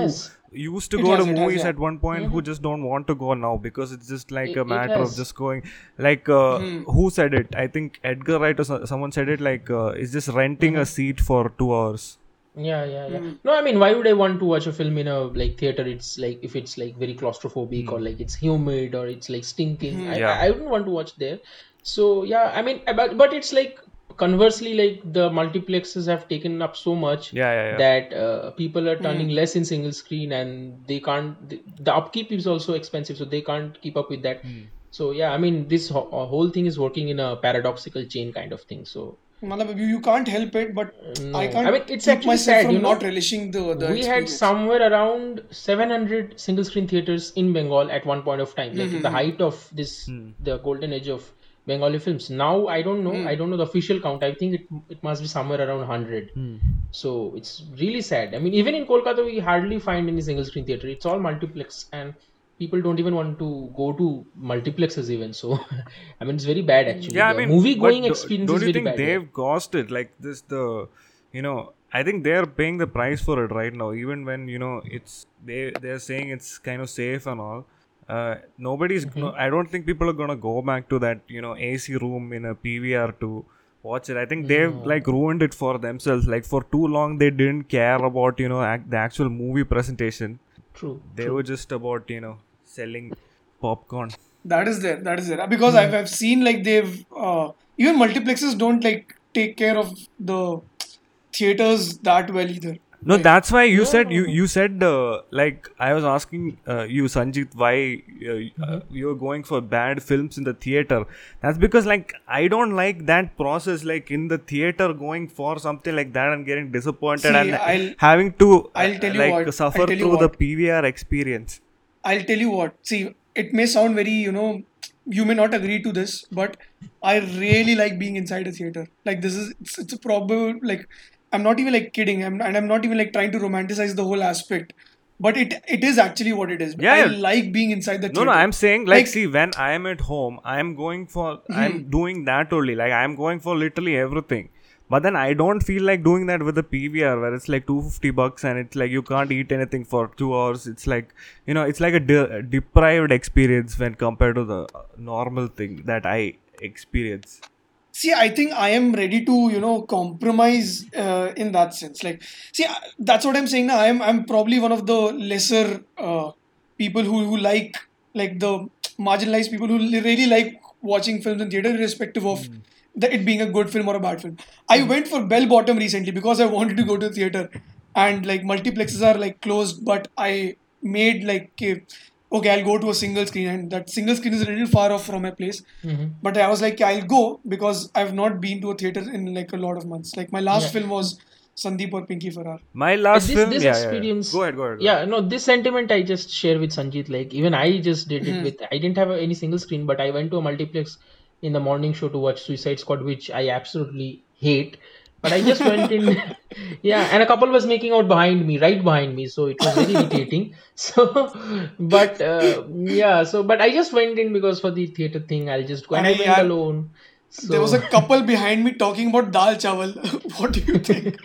used to go to movies at one point who just don't want to go now because it's just like a matter of just going. Like, who said it? I think Edgar Wright or someone said it. Like, it's just renting a seat for 2 hours. No, I mean, why would I want to watch a film in a like theater? It's like if it's like very claustrophobic or like it's humid or it's like stinking. I wouldn't want to watch there. So yeah, I mean, but it's like conversely, like the multiplexes have taken up so much that people are turning less in single screen, and they can't. The upkeep is also expensive, so they can't keep up with that. So yeah, I mean, this whole thing is working in a paradoxical chain kind of thing. So. You can't help it, but I mean, it's keep actually myself sad, from not relishing the we experience. Had somewhere around 700 single screen theaters in Bengal at one point of time, like the height of this, the golden age of Bengali films. Now, I don't know the official count. I think it must be somewhere around 100. So it's really sad. I mean, even in Kolkata, we hardly find any single screen theater. It's all multiplex, and people don't even want to go to multiplexes even. So, I mean, it's very bad actually. Yeah, I mean, movie going experience is very bad. Don't you think they've cost it? Like this, you know, I think they're paying the price for it right now. Even when, you know, they're saying it's kind of safe and all. Nobody's, I don't think people are going to go back to that, you know, AC room in a PVR to watch it. I think they've like ruined it for themselves. Like for too long, they didn't care about, you know, the actual movie presentation. True. They were just about, you know, selling popcorn. That is there. Because I've seen like they've even multiplexes don't like take care of the theaters that well either. No, like, that's why you said like I was asking you, Sanjit, why you're going for bad films in the theater. That's because like I don't like that process, like in the theater going for something like that and getting disappointed and having to suffer through the PVR experience. I'll tell you what, see, it may sound very, you know, you may not agree to this, but I really like being inside a theater. Like this is, it's a probable, like, I'm not even like kidding. I'm not even like trying to romanticize the whole aspect, but it is actually what it is. Yeah, I like being inside the theater. No, I'm saying like, see, when I'm at home, I'm going for, I'm doing that only. Like I'm going for literally everything. But then I don't feel like doing that with the PVR where it's like $250 and it's like you can't eat anything for 2 hours. It's like, you know, it's like a deprived experience when compared to the normal thing that I experience. See, I think I am ready to, you know, compromise in that sense. Like, see, that's what I'm saying now. I'm probably one of the lesser people who like the marginalized people who really like watching films in theater irrespective of... it being a good film or a bad film. I went for Bell Bottom recently because I wanted to go to the theater and like multiplexes are like closed, but I made like, okay, I'll go to a single screen, and that single screen is a little far off from my place. But I was like, I'll go because I've not been to a theater in like a lot of months. Like my last film was Sandeep or Pinky Farrar. My last film, experience. Yeah. Go ahead. Yeah, no, this sentiment I just share with Sanjit. Like even I just did it with, I didn't have any single screen, but I went to a multiplex in the morning show to watch Suicide Squad, which I absolutely hate, but I just went in. Yeah, and a couple was making out behind me, right behind me, so it was very irritating. So but yeah, so but I just went in because for the theater thing I'll just go and I went alone. So. There was a couple behind me talking about dal chawal. What do you think?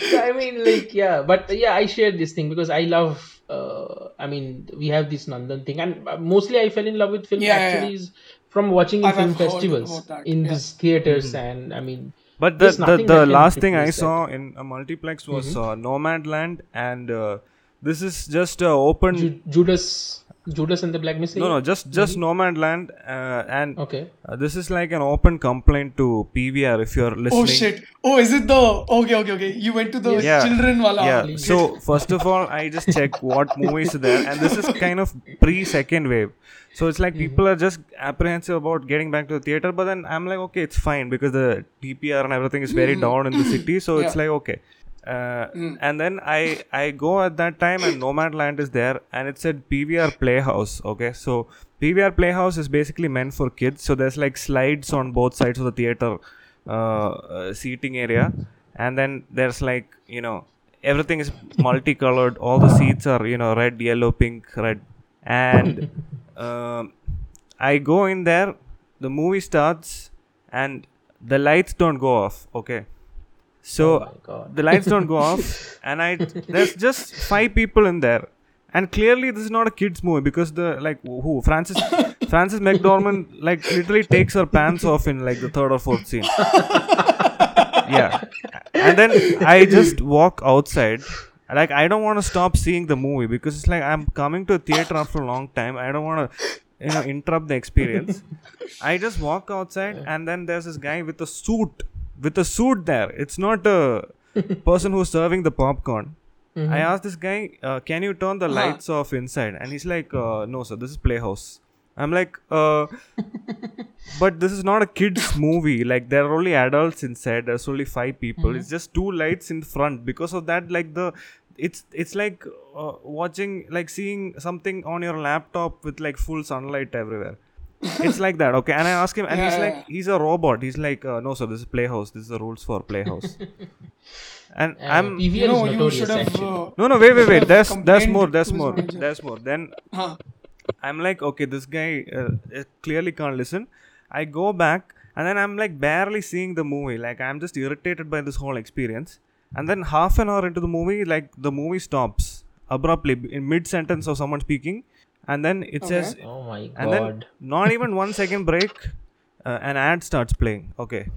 So, I mean, like, yeah, but yeah, I shared this thing because I love, I mean, we have this Nandan thing, and mostly I fell in love with film is from watching film festivals in these theaters, and I mean. But the last thing I saw in a multiplex was Nomadland, and this is just open Judas and the Black Messiah? No, just Nomadland. And this is like an open complaint to PVR if you're listening. Oh, shit. Oh, is it the... Okay. You went to the children wala. Yeah. So, first of all, I just check what movies are there. And this is kind of pre-second wave. So, it's like people are just apprehensive about getting back to the theater. But then I'm like, okay, it's fine. Because the TPR and everything is very down in the city. So, it's like, okay. And then I go at that time and Nomadland is there and it said PVR Playhouse. Okay, so PVR Playhouse is basically meant for kids. So there's like slides on both sides of the theater seating area, and then there's like, you know, everything is multicolored. All the seats are, you know, red, yellow, pink, red. And I go in there, the movie starts, and the lights don't go off, okay? So, oh the lights don't go off, and there's just five people in there. And clearly, this is not a kids' movie because Frances McDormand like literally takes her pants off in like the third or fourth scene. Yeah, and then I just walk outside. Like I don't want to stop seeing the movie because it's like I'm coming to a theater after a long time. I don't want to, you know, interrupt the experience. I just walk outside, and then there's this guy with a suit. There, it's not a person who's serving the popcorn. Mm-hmm. I asked this guy, can you turn the lights off inside? And he's like, no, sir, this is Playhouse. I'm like, but this is not a kid's movie. Like, there are only adults inside. There's only five people. Mm-hmm. It's just two lights in front. Because of that, like, it's like watching, like, seeing something on your laptop with, like, full sunlight everywhere. It's like that, okay? And I asked him, and he's a robot. He's like, no, sir, this is Playhouse. This is the rules for Playhouse. And I'm you should have wait there's more then I'm like, okay, this guy clearly can't listen. I go back, and then I'm like barely seeing the movie, like I'm just irritated by this whole experience. And then half an hour into the movie, like the movie stops abruptly in mid-sentence of someone speaking, and then it says oh my god, and then not even 1 second break, an ad starts playing, okay?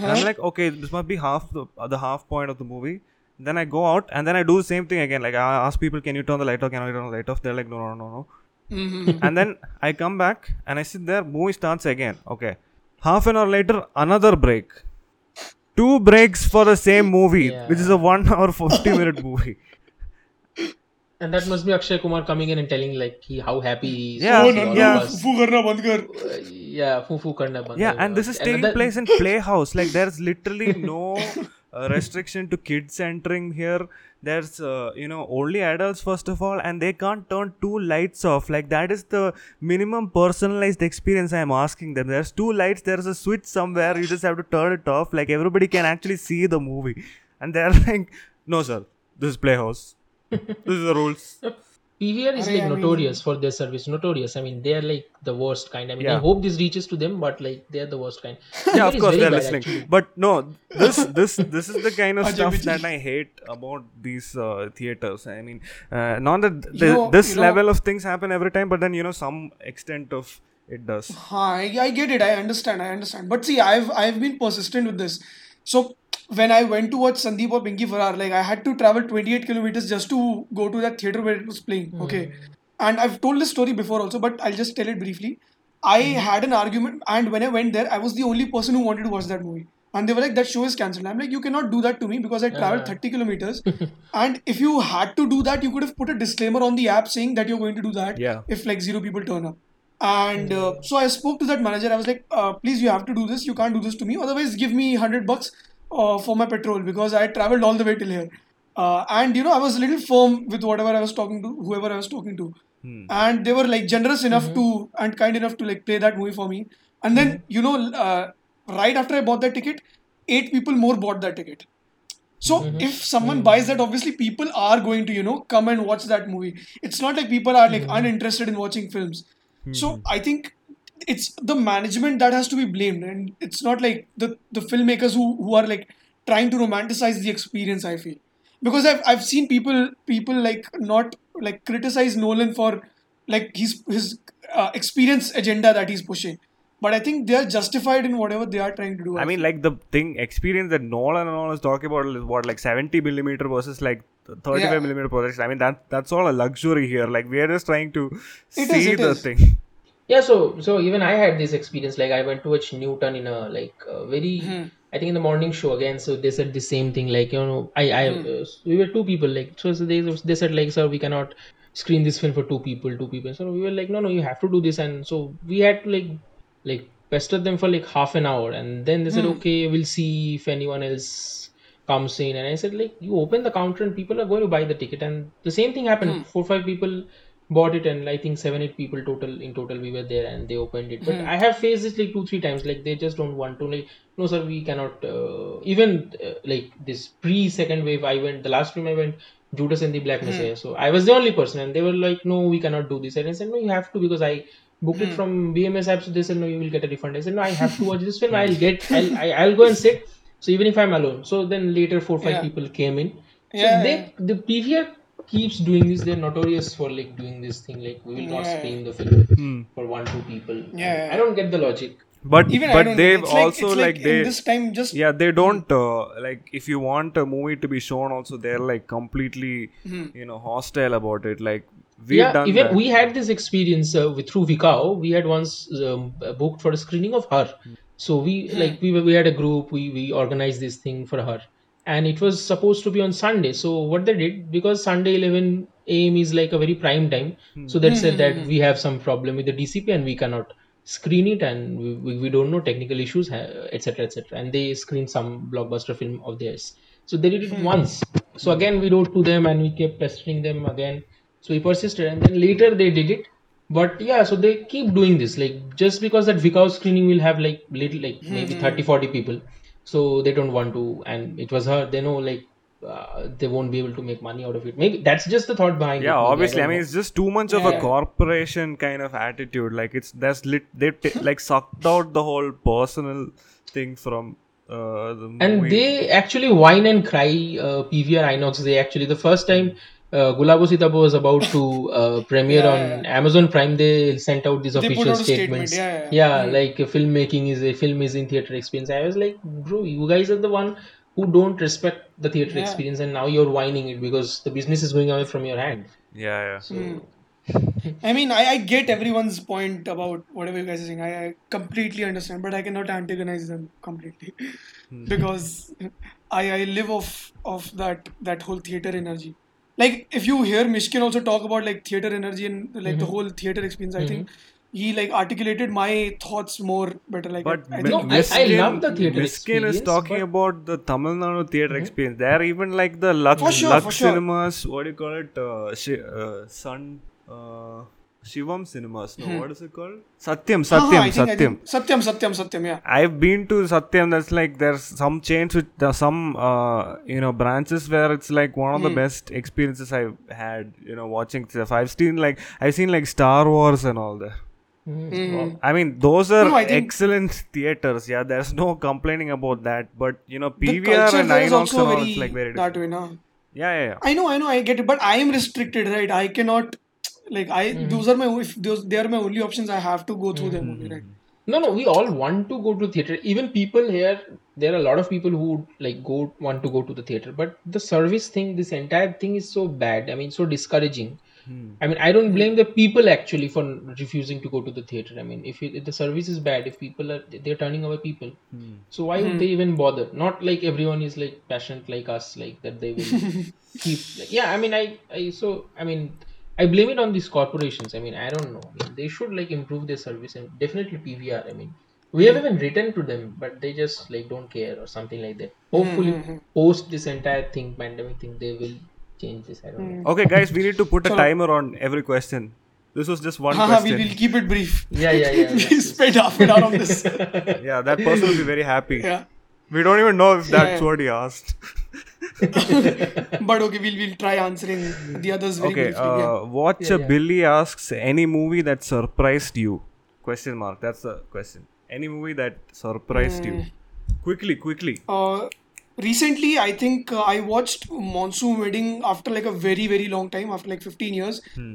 And I'm like, okay, this must be the half point of the movie. Then I go out, and then I do the same thing again. Like, I ask people, can you turn the light off? Can I turn the light off? They're like, no. Mm-hmm. And then I come back, and I sit there. Movie starts again. Okay. Half an hour later, another break. Two breaks for the same movie, which is a 1 hour 40 minute movie. And that must be Akshay Kumar coming in and telling like how happy he is. Yeah, and this is taking place in Playhouse. Like there's literally no restriction to kids entering here. There's, only adults first of all, and they can't turn two lights off. Like that is the minimum personalized experience I'm asking them. There's two lights, there's a switch somewhere, you just have to turn it off. Like everybody can actually see the movie. And they're like, no sir, this is Playhouse. This is the rules. PVR is like notorious for their service. Notorious. I mean, they are like the worst kind. I mean, I hope this reaches to them, but like they are the worst kind. Yeah, of course they are listening. Actually. But no, this is the kind of stuff that I hate about these theaters. I mean, not that this level of things happen every time, but then some extent of it does. I get it. I understand. But see, I've been persistent with this. So. When I went to watch Sandeep or Pinky Farrar, like I had to travel 28 kilometers just to go to that theater where it was playing. Okay. And I've told this story before also, but I'll just tell it briefly. I had an argument, and when I went there, I was the only person who wanted to watch that movie. And they were like, that show is cancelled. I'm like, you cannot do that to me because I traveled 30 kilometers. And if you had to do that, you could have put a disclaimer on the app saying that you're going to do that if like zero people turn up. And so I spoke to that manager. I was like, please, you have to do this. You can't do this to me. Otherwise, give me $100. For my petrol, because I travelled all the way till here, and I was a little firm with whoever I was talking to, and they were like generous enough to and kind enough to like play that movie for me. And then right after I bought that ticket, 8 people more bought that ticket. So if someone buys that, obviously people are going to come and watch that movie. It's not like people are like uninterested in watching films. So I think it's the management that has to be blamed, and it's not like the filmmakers who are like trying to romanticize the experience, I feel. Because I've seen people like not like criticize Nolan for like his experience agenda that he's pushing. But I think they are justified in whatever they are trying to do. I mean, like the experience that Nolan and all is talking about is what, like 70mm versus like 35mm projections. I mean, that's all a luxury here. Like we are just trying to see the thing. Yeah, so even I had this experience. Like I went to watch Newton in a like very, I think in the morning show again. So they said the same thing. Like we were 2 people. Like so they said like, sir, we cannot screen this film for 2 people. So we were like, no, you have to do this. And so we had to like pester them for like half an hour. And then they said, okay, we'll see if anyone else comes in. And I said like, you open the counter and people are going to buy the ticket. And the same thing happened. 4 or 5 people bought it, and I think 7-8 people in total we were there, and they opened it. But I have faced this like 2-3 times. Like they just don't want to. Like, no sir, we cannot. Even this pre-second wave, I went. The last film I went, Judas and the Black Messiah. So I was the only person, and they were like, no, we cannot do this. And I said, no, you have to, because I booked it from BMS app. So they said, no, you will get a refund. I said, no, I have to watch this film. I'll go and sit. So even if I'm alone. So then later 4-5 people came in. So the PVR keeps doing this. They're notorious for like doing this thing. Like we will not screen the film for 1-2 people. Yeah. I don't get the logic. But they've also like they this time just they don't like if you want a movie to be shown also they're like completely hostile about it. Like we've done even that. We had this experience through The Cow. We had once booked for a screening of Her. So we had a group, we organized this thing for Her, and it was supposed to be on Sunday. So what they did, because Sunday 11 a.m. is like a very prime time, so they said that we have some problem with the DCP and we cannot screen it, and we don't know technical issues, etc. And they screened some blockbuster film of theirs. So they did it once. So again we wrote to them and we kept pestering them again. So we persisted, and then later they did it. But so they keep doing this, like just because that Vikao screening will have like little, like maybe 30-40 people, so they don't want to, and it was Her. They know like they won't be able to make money out of it. Maybe that's just the thought behind it. Obviously, I mean it's just too much of a corporation kind of attitude. Like they sucked out the whole personal thing from the movie. And they actually whine and cry. PVR Inox, they actually the first time Gulabo Sitabo was about to premiere on Amazon Prime, they sent out these official statements. Like filmmaking is a film is in theater experience. I was like, bro, you guys are the one who don't respect the theater experience, and now you're whining it because the business is going away from your hand. So, I mean, I get everyone's point about whatever you guys are saying. I completely understand, but I cannot antagonize them completely because I live off that whole theater energy. Like, if you hear Mishkin also talk about, like, theatre energy and, like, the whole theatre experience, I think he, like, articulated my thoughts more better. Like, but I love the theatre experience. Mishkin is talking about the Tamil Nadu theatre experience. There are even, like, the Lux Cinemas, what do you call it? Shivam Cinemas, what is it called? Satyam, yeah. I've been to Satyam. That's like, there's some chains with some, branches where it's like one of the best experiences I've had, watching stuff. I've seen like Star Wars and all that. I mean, those are excellent theaters. Yeah, there's no complaining about that. But, PVR and Inox and all, it's like very different. That way, no? Yeah. I know, I get it. But I am restricted, right? I cannot... Like those are they are my only options. I have to go through them only, right? No, we all want to go to theater. Even people here, there are a lot of people who like want to go to the theater. But the service thing, this entire thing is so bad. I mean, so discouraging. I mean, I don't blame the people actually for refusing to go to the theater. I mean, if the service is bad, if people they're turning away people. So why would they even bother? Not like everyone is like passionate like us, like that they will keep. Like, I mean, I blame it on these corporations. I mean, I don't know. I mean, they should like improve their service, and definitely PVR. I mean, we have even written to them, but they just like don't care or something like that. Hopefully, post this entire thing, pandemic thing, they will change this. I don't know. Okay, guys, we need to put a timer on every question. This was just one question. We will keep it brief. Yeah. We spent half an hour on this. Yeah, that person will be very happy. Yeah. We don't even know if that's what he asked. But okay, we'll try answering the others very briefly. Billy asks, any movie that surprised you? ? That's the question. Any movie that surprised you? Quickly. Recently, I think I watched Monsoon Wedding after like a very, very long time, after like 15 years. And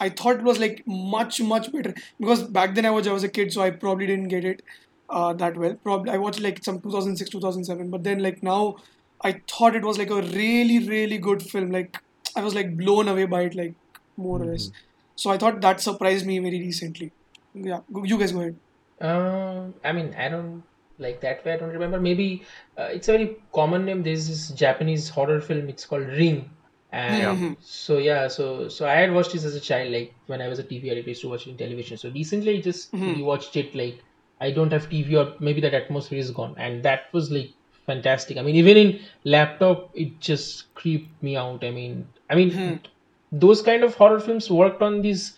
I thought it was like much, much better. Because back then I was a kid, so I probably didn't get it that well. Probably I watched like some 2006, 2007. But then like now... I thought it was like a really, really good film. Like I was like blown away by it, like more or less. So I thought that surprised me very recently. Yeah, you guys go ahead. I mean, I don't like that way. I don't remember. Maybe it's a very common name. There's this Japanese horror film. It's called Ring. And so I had watched this as a child. Like when I was a TV addict, I used to watch it on television. So recently, I just rewatched it. Like I don't have TV, or maybe that atmosphere is gone. And that was like. Fantastic. I mean, even in laptop, it just creeped me out. I mean, those kind of horror films worked on this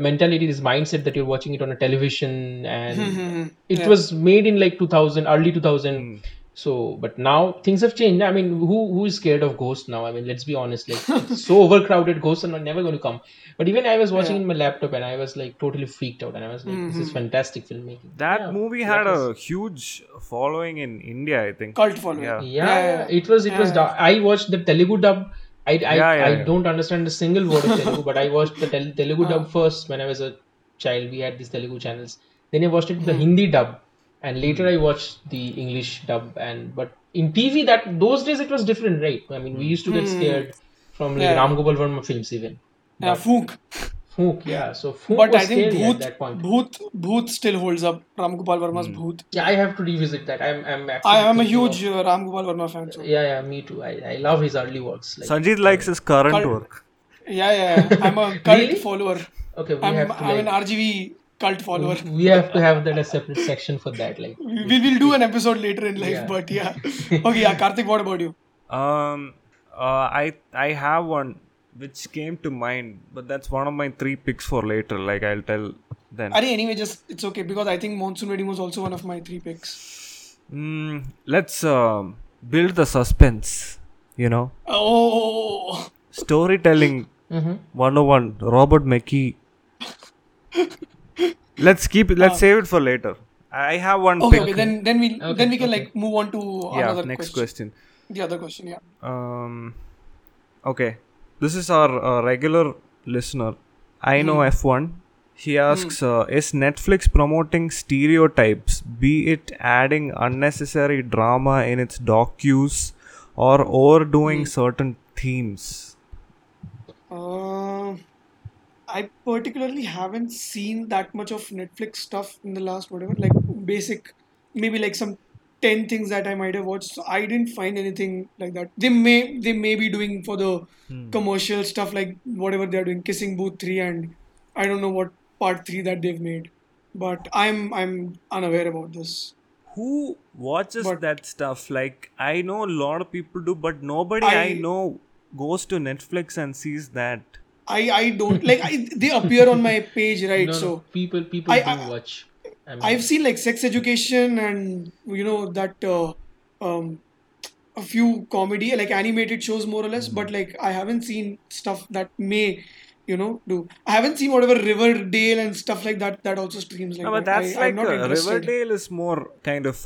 mentality, this mindset that you're watching it on a television, and it was made in like 2000, early 2000. So, but now things have changed. I mean, who is scared of ghosts now? I mean, let's be honest, like so overcrowded, ghosts are never going to come. But even I was watching in my laptop and I was like totally freaked out, and I was like, this is fantastic filmmaking. That movie had a huge following in India, I think. Cult following. It was. I watched the Telugu dub. I don't understand a single word of Telugu, but I watched the Telugu dub first when I was a child. We had these Telugu channels. Then I watched it with the Hindi dub. And later I watched the English dub, but in TV those days it was different, right? I mean, we used to get scared from like Ram Gopal Varma films even. Funk, yeah. So Funk was scary at that point. Bhoot still holds up. Ram Gopal Varma's Bhoot. Yeah, I have to revisit that. I am a huge Ram Gopal Varma fan. So. Yeah, me too. I love his early works. Like, Sanjeev likes his current work. Yeah. I'm a cult follower. Okay, I'm an RGV cult follower. We have to have that a separate section for that. Like we'll do an episode later in life, but yeah. Okay, yeah, Karthik, what about you? I have one which came to mind, but that's one of my three picks for later. Like I'll tell then. Anyway, it's okay because I think Monsoon Wedding was also one of my three picks. Let's build the suspense. You know. Oh. Storytelling 101. Robert McKee. Let's save it for later. I have one pick. Okay, then we can like move on to another next question. The other question, yeah. Okay. This is our regular listener. I know F1. He asks, is Netflix promoting stereotypes, be it adding unnecessary drama in its docus or overdoing certain themes? I particularly haven't seen that much of Netflix stuff in the last maybe like some 10 things that I might have watched. So I didn't find anything like that. They may be doing for the commercial stuff, like whatever they're doing, Kissing Booth 3 and I don't know what part 3 that they've made. But I'm unaware about this. Who watches that stuff? Like, I know a lot of people do, but nobody I know goes to Netflix and sees that. I don't like. They appear on my page, right? No, people do watch. I've seen like Sex Education and that a few comedy like animated shows more or less. But like I haven't seen stuff that may do. I haven't seen whatever Riverdale and stuff like that. That also streams like. No, but that's Riverdale is more kind of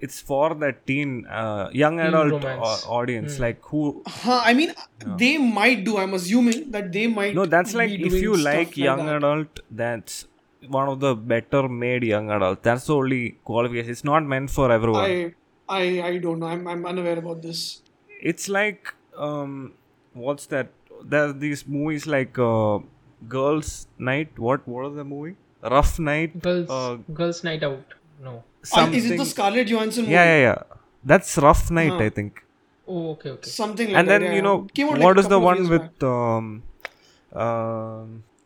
it's for that teen young adult audience like who. I mean, they might do. I'm assuming that they might. No, that's like if you like young adult, that's one of the better made young adult. That's the only qualification. It's not meant for everyone. I don't know. I'm unaware about this. It's like what's that? There are these movies like Girls' Night. What was the movie? Rough Night. Girls' Night Out. No. Is it the Scarlett Johansson movie? Yeah. That's Rough Night, I think. Oh, okay. Something like that. And then, what is the one with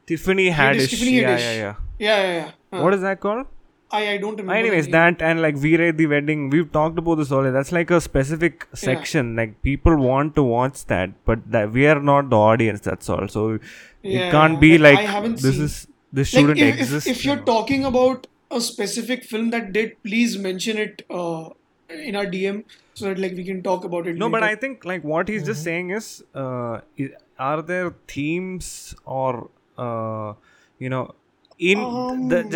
Tiffany Haddish? Yeah. What is that called? I don't remember. Anyways, that and like V-Ray the Wedding, we've talked about this already. That's like a specific section. Like people want to watch that, but that we are not the audience. That's all. So it can't be like this shouldn't exist. If you're talking about a specific film that did, please mention it in our DM so that like we can talk about it. No, later. But I think like what he's just saying is, are there themes or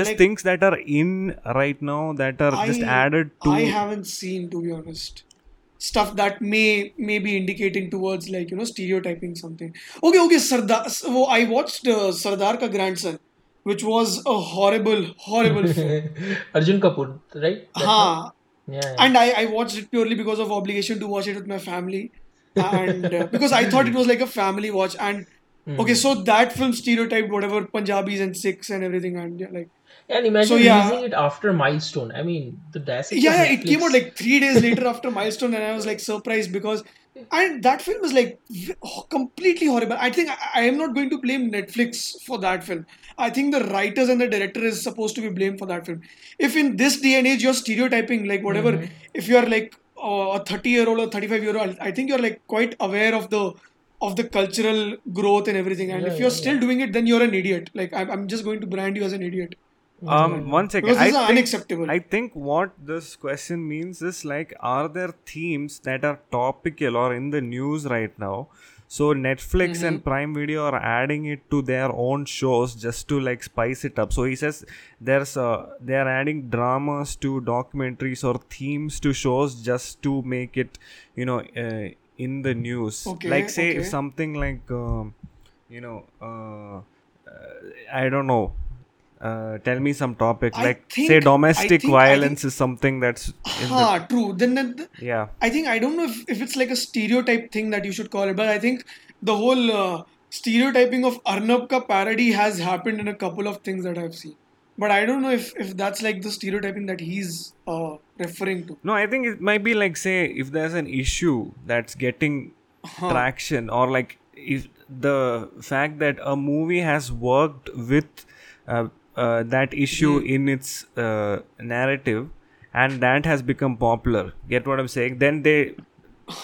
things that are in right now that are just added to. I haven't seen, to be honest, stuff that may be indicating towards like stereotyping something. Okay, Sardar. So I watched Sardar Ka Grandson, which was a horrible film. Arjun Kapoor, right? Yeah. And I watched it purely because of obligation to watch it with my family, and because I thought it was like a family watch and. Okay, so that film stereotyped whatever Punjabis and Sikhs and everything and imagine releasing it after Milestone. I mean, the dashing. Yeah, it came out like 3 days later after Milestone, and I was like surprised because, and that film is like completely horrible. I think I am not going to blame Netflix for that film. I think the writers and the director is supposed to be blamed for that film. If in this day and age you're stereotyping like whatever, if you are like a 30-year-old or 35-year-old, I think you're like quite aware of the of the cultural growth and everything. And if you're still doing it, then you're an idiot. Like, I'm just going to brand you as an idiot. One second. Because these are unacceptable. I think what this question means is, like, are there themes that are topical or in the news right now? So Netflix and Prime Video are adding it to their own shows just to, like, spice it up. So he says they're adding dramas to documentaries or themes to shows just to make it, you know, in the news. Okay, like, say something like, I don't know. Tell me some topic. Domestic violence is something that's... true. Then, I think, I don't know if it's like a stereotype thing that you should call it, but I think the whole stereotyping of Arnab ka parody has happened in a couple of things that I've seen. But I don't know if that's like the stereotyping that he's referring to. No, I think it might be like, say, if there's an issue that's getting traction, or like if the fact that a movie has worked with that issue in its narrative, and that has become popular. Get what I'm saying? Then they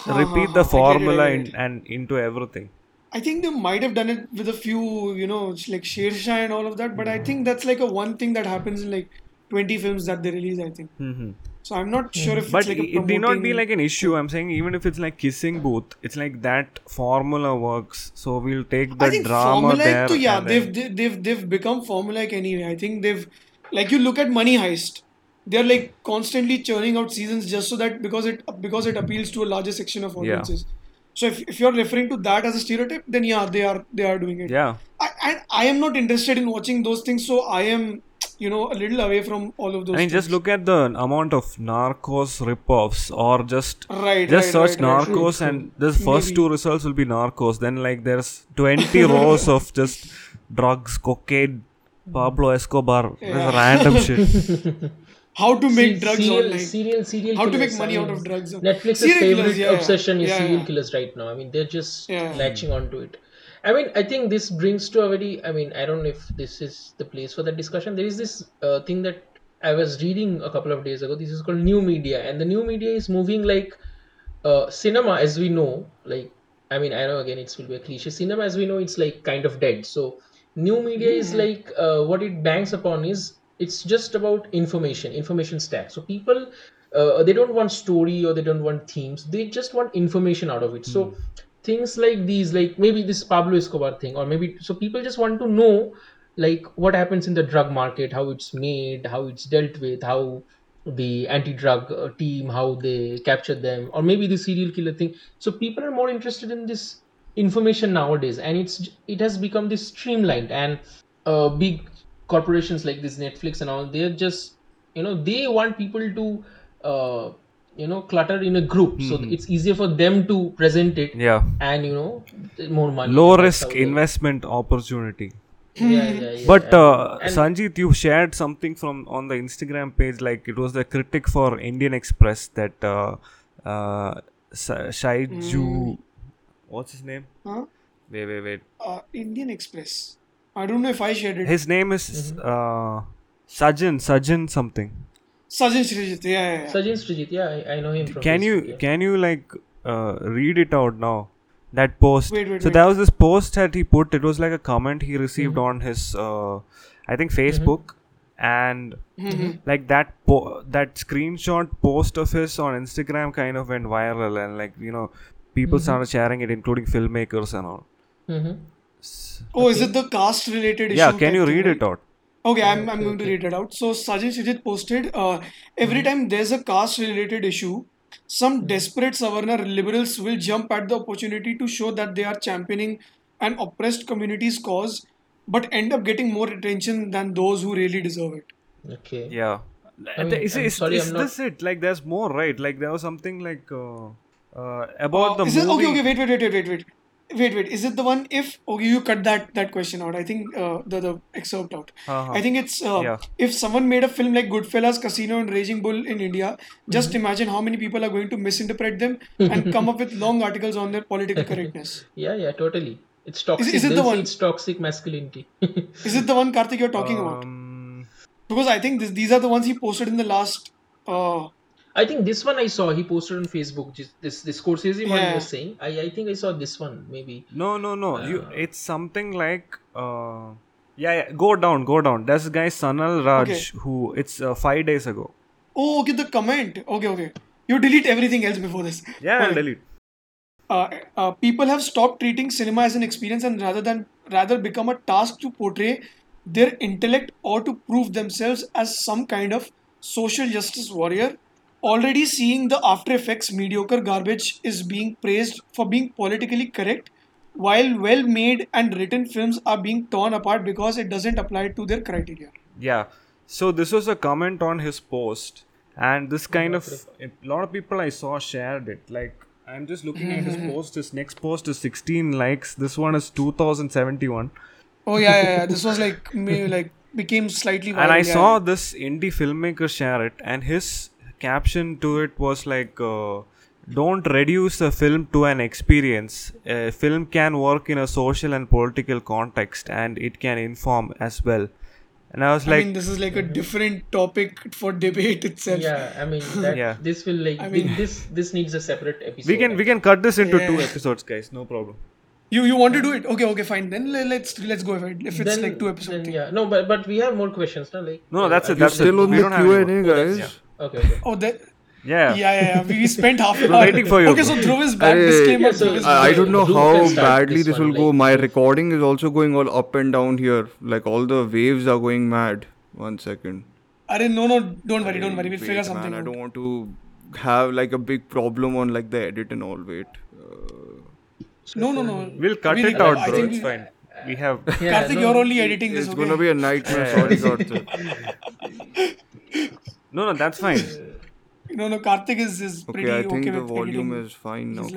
repeat the formula and into everything. I think they might have done it with a few, you know, like Shersha and all of that. But I think that's like a one thing that happens in like 20 films that they release, I think. Mm-hmm. So I'm not sure if it's like a promoting... It did not be like an issue. I'm saying even if it's like Kissing Booth, it's like that formula works. So we'll take the drama there. Too, yeah, they've become formulaic anyway. I think they've... Like, you look at Money Heist. They're like constantly churning out seasons just so that because it appeals to a larger section of audiences. Yeah. So if you're referring to that as a stereotype, then yeah, they are doing it. Yeah. I am not interested in watching those things, so I am... you know, a little away from all of those. I mean, just look at the amount of Narcos rip-offs, or just search Narcos, and the first two results will be Narcos. Then, like, there's 20 rows of just drugs, cocaine, Pablo Escobar, random shit. How to make drugs online. How to make money out of drugs. Netflix's favorite obsession is serial killers right now. I mean, they're just latching onto it. I mean, I think this brings to a very, I mean, I don't know if this is the place for that discussion. There is this thing that I was reading a couple of days ago. This is called new media. And the new media is moving like cinema as we know. Like, I mean, I know, again, it will be a cliche. Cinema as we know, it's like kind of dead. So new media is like what it banks upon is it's just about information stack. So people... they don't want story, or they don't want themes. They just want information out of it. So things like these, like maybe this Pablo Escobar thing, or maybe, so people just want to know, like, what happens in the drug market, how it's made, how it's dealt with, how the anti-drug team, how they capture them, or maybe the serial killer thing. So people are more interested in this information nowadays, and it has become this streamlined, and big corporations like this Netflix and all, they're just, you know, they want people to clutter in a group, so it's easier for them to present it, and, you know, more money, low risk investment opportunity. But Sanjit, you shared something from on the Instagram page, like it was the critic for Indian Express, that Shaiju, what's his name? Wait. Indian Express, I don't know if I shared it. His name is Sajjan something. Sajan Srijit, Sajan Srijit, I know him from Facebook, Can you like read it out now, that post? Wait. There was this post that he put, it was like a comment he received on his, I think, Facebook. And like that screenshot post of his on Instagram kind of went viral. And, like, you know, people started sharing it, including filmmakers and all. Is it the caste related issue? Yeah, can you read it out? Okay, I'm going to read it out. So, Sajid Shijit posted, every time there's a caste-related issue, some desperate Savarna liberals will jump at the opportunity to show that they are championing an oppressed community's cause, but end up getting more attention than those who really deserve it. Okay. Yeah. I mean, is this it? Like, there's more, right? Like, there was something like about the movie. Wait. Is it the one if... Okay, you cut that question out. I think the excerpt out. I think it's... If someone made a film like Goodfellas, Casino and Raging Bull in India, just imagine how many people are going to misinterpret them and come up with long articles on their political correctness. Totally. It's toxic. Is it the one? It's toxic masculinity. Is it the one, Karthik, you're talking about? Because I think these are the ones he posted in the last... I think this one I saw. He posted on Facebook. This Scorsese one you were saying. I think I saw this one maybe. No. It's something like. Go down. That's guy Sanal Raj who. It's 5 days ago. Oh, okay. The comment. Okay. You delete everything else before this. Yeah, okay. I'll delete. People have stopped treating cinema as an experience and rather become a task to portray their intellect or to prove themselves as some kind of social justice warrior. Already seeing the after effects mediocre garbage is being praised for being politically correct, while well-made and written films are being torn apart because it doesn't apply to their criteria. Yeah. So this was a comment on his post, and this kind of a lot of people I saw shared it. Like, I'm just looking at his post. His next post is 16 likes. This one is 2071. Oh yeah. This was like became slightly viral. And I saw this indie filmmaker share it, and his caption to it was like, "Don't reduce a film to an experience. A film can work in a social and political context, and it can inform as well." And I was like, I mean, this is like a different topic for debate itself. Yeah, I mean, that, this will like, I mean, this needs a separate episode. We can cut this into 2 episodes, guys. No problem. You want to do it? Okay, fine. Then let's go ahead. If it's like 2 episodes. Yeah. No, but we have more questions, no? Like, no, that's still on the Q&A, guys. Yeah. Okay. Oh, that. Yeah. We spent half an hour waiting for you. Okay, so Dhruv is back. Disclaimer. I don't know how badly this will go. My recording is also going all up and down here. Like, all the waves are going mad. 1 second. No, don't worry. We'll figure something out. I don't want to have like a big problem on like the edit and all. Wait. No. We'll cut it out, bro. It's fine. We have. Karthik, you're only editing this. It's gonna be a nightmare. Sorry. No, that's fine. No, Karthik is pretty okay with editing. Okay, I think the volume is fine now. Like,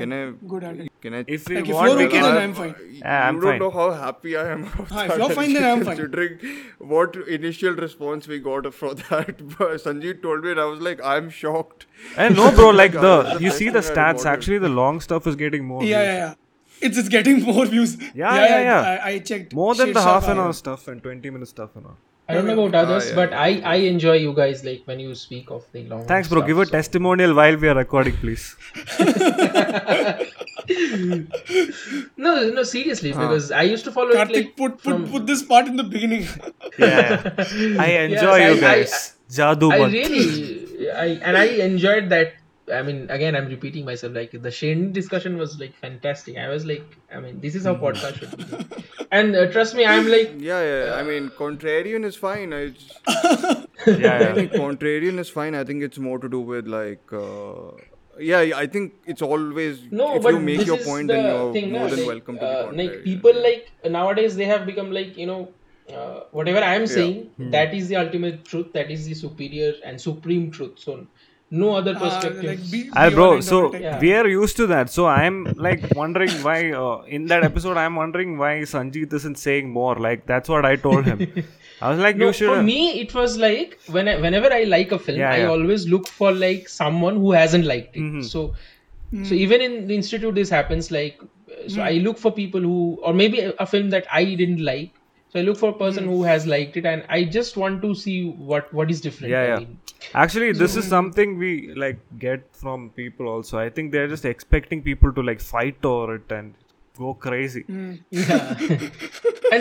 can I? If you want, you're okay, then I'm fine. You don't know how happy I am. If you're fine, then I'm fine. Considering what initial response we got for that, Sanjeev told me, and I was like, I'm shocked. And no, bro, like you see the stats. Actually, the long stuff is getting more. Yeah. It's getting more views. Yeah. I checked. More than the half an hour stuff and 20 minute stuff and all. I don't know about others, but I enjoy you guys, like, when you speak of the long. Thanks, bro. Stuff, give a testimonial while we are recording, please. No, seriously, because I used to follow Karthik, it, like, put this part in the beginning. Yeah. I enjoy you guys. I really enjoyed that. I mean, again, I'm repeating myself. Like, the Shane discussion was like fantastic. I was like, I mean, this is how podcast should be. And trust me, I'm like, I mean, contrarian is fine. Contrarian is fine. I think it's more to do with like, I think it's always if you make your point, then you're more than welcome to be contrarian. Like, people like nowadays they have become like, whatever I am saying, that is the ultimate truth. That is the superior and supreme truth. So. No other perspective. Like we are used to that. So I'm like wondering why in that episode I'm wondering why Sanjeev isn't saying more. Like, that's what I told him. I was like, for me it was like whenever I like a film, I always look for like someone who hasn't liked it. Mm-hmm. So even in the institute this happens. Like, I look for people who, or maybe a film that I didn't like. So I look for a person who has liked it, and I just want to see what is different. I mean. Actually, this is something we like get from people also. I think they're just expecting people to like fight over it and go crazy. And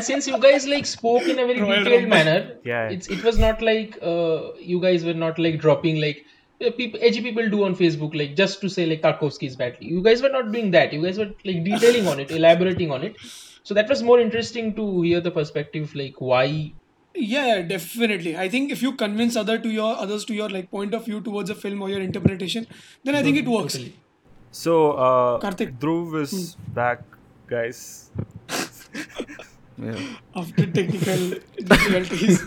since you guys like spoke in a very detailed manner, it was not like you guys were not like dropping like edgy people do on Facebook, like just to say like Tarkovsky is badly. You guys were not doing that. You guys were like detailing on it, elaborating on it. So that was more interesting to hear the perspective, like why. Yeah, definitely. I think if you convince others to your like point of view towards a film or your interpretation, then I think it works. Totally. So Karthik, Dhruv is back, guys. After technical difficulties.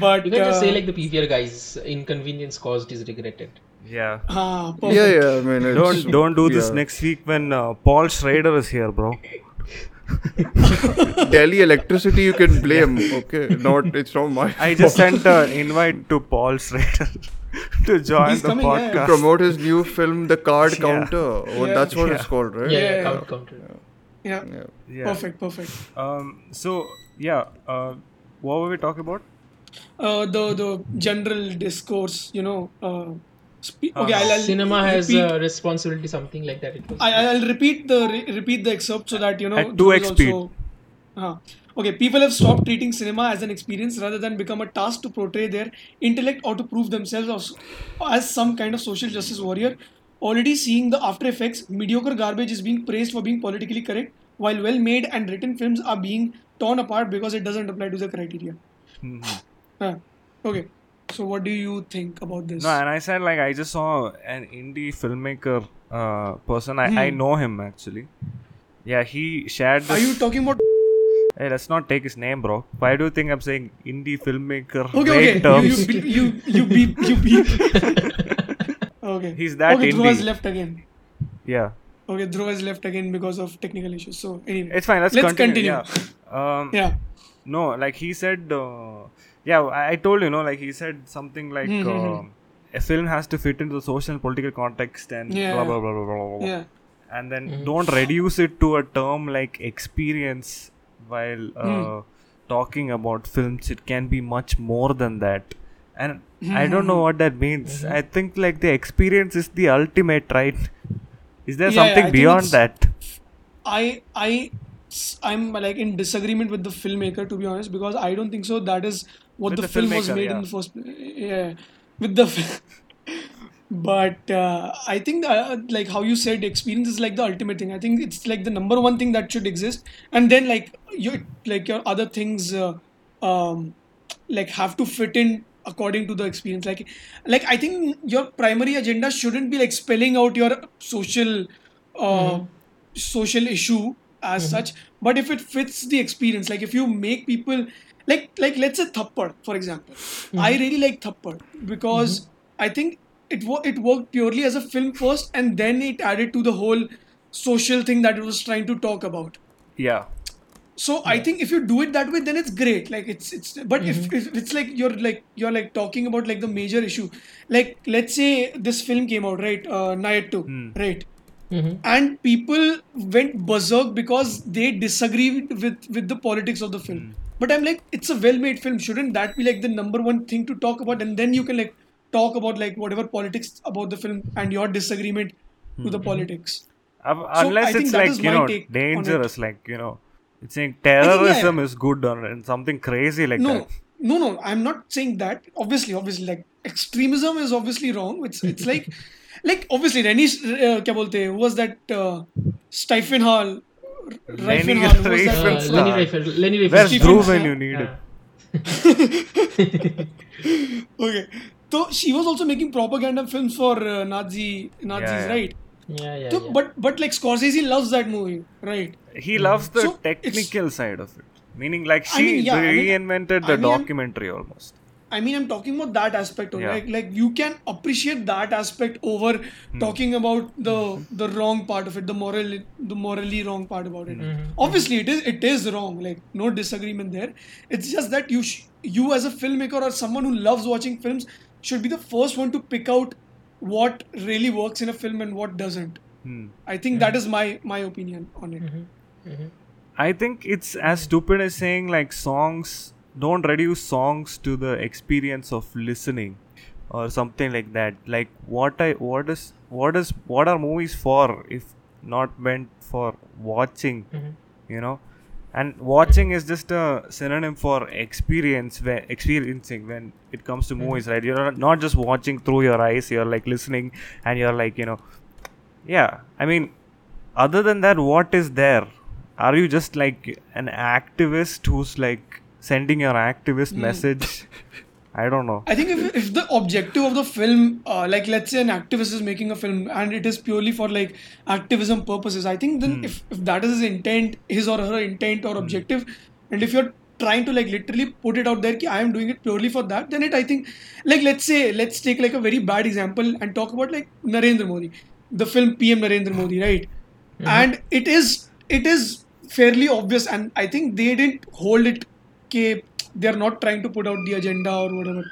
But you can just say like the PVR guys, inconvenience caused is regretted. I mean, don't do this next week when Paul Schrader is here, bro. Delhi electricity you can blame. Okay, it's not my fault. I just sent an invite to Paul Schrader to join the podcast to promote his new film, The Card Counter. That's what it's called, right? Card Counter. Perfect. So what were we talking about? the general discourse, you know. Okay, cinema has a responsibility, something like that. It was I'll repeat the excerpt so that you know. At 2x speed. Okay, people have stopped treating cinema as an experience rather than become a task to portray their intellect or to prove themselves as some kind of social justice warrior. Already seeing the after effects, mediocre garbage is being praised for being politically correct, while well-made and written films are being torn apart because it doesn't apply to the criteria. Okay, so what do you think about this? No, and I said, like, I just saw an indie filmmaker person. I know him, actually. Yeah, he shared this. Are you talking about... Hey, let's not take his name, bro. Why do you think I'm saying indie filmmaker? Okay, terms? You beep. Okay. He's that indie. Dhruva's left again. Yeah. Okay, Dhruva's left again because of technical issues. So, anyway. It's fine. Let's continue. Yeah. No, like he said... yeah, I told you, know, like he said something like... a film has to fit into the social and political context and blah, blah, blah, blah, blah, blah. Yeah. And then don't reduce it to a term like experience... While talking about films, it can be much more than that, and I don't know what that means. I think like the experience is the ultimate, right? Is there something beyond that? I'm like in disagreement with the filmmaker, to be honest, because I don't think so. That is what the film was made in the first place. Yeah, with the but I think like how you said, experience is like the ultimate thing. I think it's like the number one thing that should exist, and then your other things like have to fit in according to the experience. Like I think your primary agenda shouldn't be like spelling out your social issue as such, but if it fits the experience, like if you make people like let's say Thappad, for example. I really like Thappad because I think it worked purely as a film first, and then it added to the whole social thing that it was trying to talk about. Yeah. So I think if you do it that way, then it's great. Like it's but if it's like you're talking about like the major issue, like let's say this film came out, right? Nayattu, right? And people went berserk because they disagreed with the politics of the film. But I'm like, it's a well-made film. Shouldn't that be like the number one thing to talk about? And then you can like talk about like whatever politics about the film and your disagreement to the politics. Unless it's like, you know, dangerous, like, you know, it's saying terrorism is good or something crazy like that. No, I'm not saying that. Obviously, like extremism is obviously wrong. It's like obviously Renny, kya bolte, who was that Lenny Riefenstahl. Where's Drew when you need it? Okay. So she was also making propaganda films for Nazis, right? Yeah. So, but like Scorsese loves that movie, right? He loves the technical side of it. Meaning like she reinvented the documentary almost. I mean, I'm talking about that aspect. Yeah. Like you can appreciate that aspect over talking about the wrong part of it, the morally wrong part about it. Obviously, it is wrong. Like no disagreement there. It's just that you as a filmmaker or someone who loves watching films should be the first one to pick out what really works in a film and what doesn't. I think that is my opinion on it. I think it's as stupid as saying like songs, don't reduce songs to the experience of listening or something like that. Like what are movies for if not meant for watching, you know? And watching is just a synonym for experiencing when it comes to movies, right? You're not just watching through your eyes, you're like listening and you're like, you know, yeah. I mean, other than that, what is there? Are you just like an activist who's like sending your activist message? I don't know. I think if the objective of the film, like let's say an activist is making a film and it is purely for like activism purposes, I think then if that is his intent, his or her intent or objective, and if you're trying to like literally put it out there ki I am doing it purely for that, then I think like let's take like a very bad example and talk about like Narendra Modi, the film PM Narendra Modi, right? And it is fairly obvious, and I think they didn't hold it ke they are not trying to put out the agenda or whatever.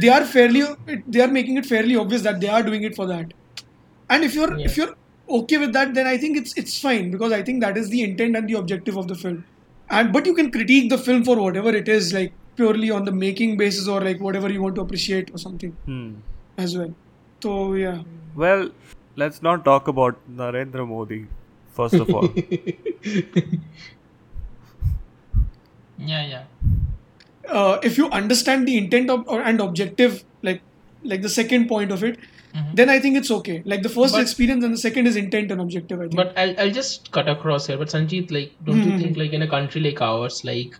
They are making it fairly obvious that they are doing it for that. And if you're okay with that, then I think it's fine, because I think that is the intent and the objective of the film. But you can critique the film for whatever it is, like purely on the making basis or like whatever you want to appreciate or something as well. So yeah. Well, let's not talk about Narendra Modi first of all. Yeah. If you understand the intent of and objective, like the second point of it, then I think it's okay. Like the first experience and the second is intent and objective, I think. But I'll just cut across here. But Satyajit, like, don't you think like in a country like ours, like,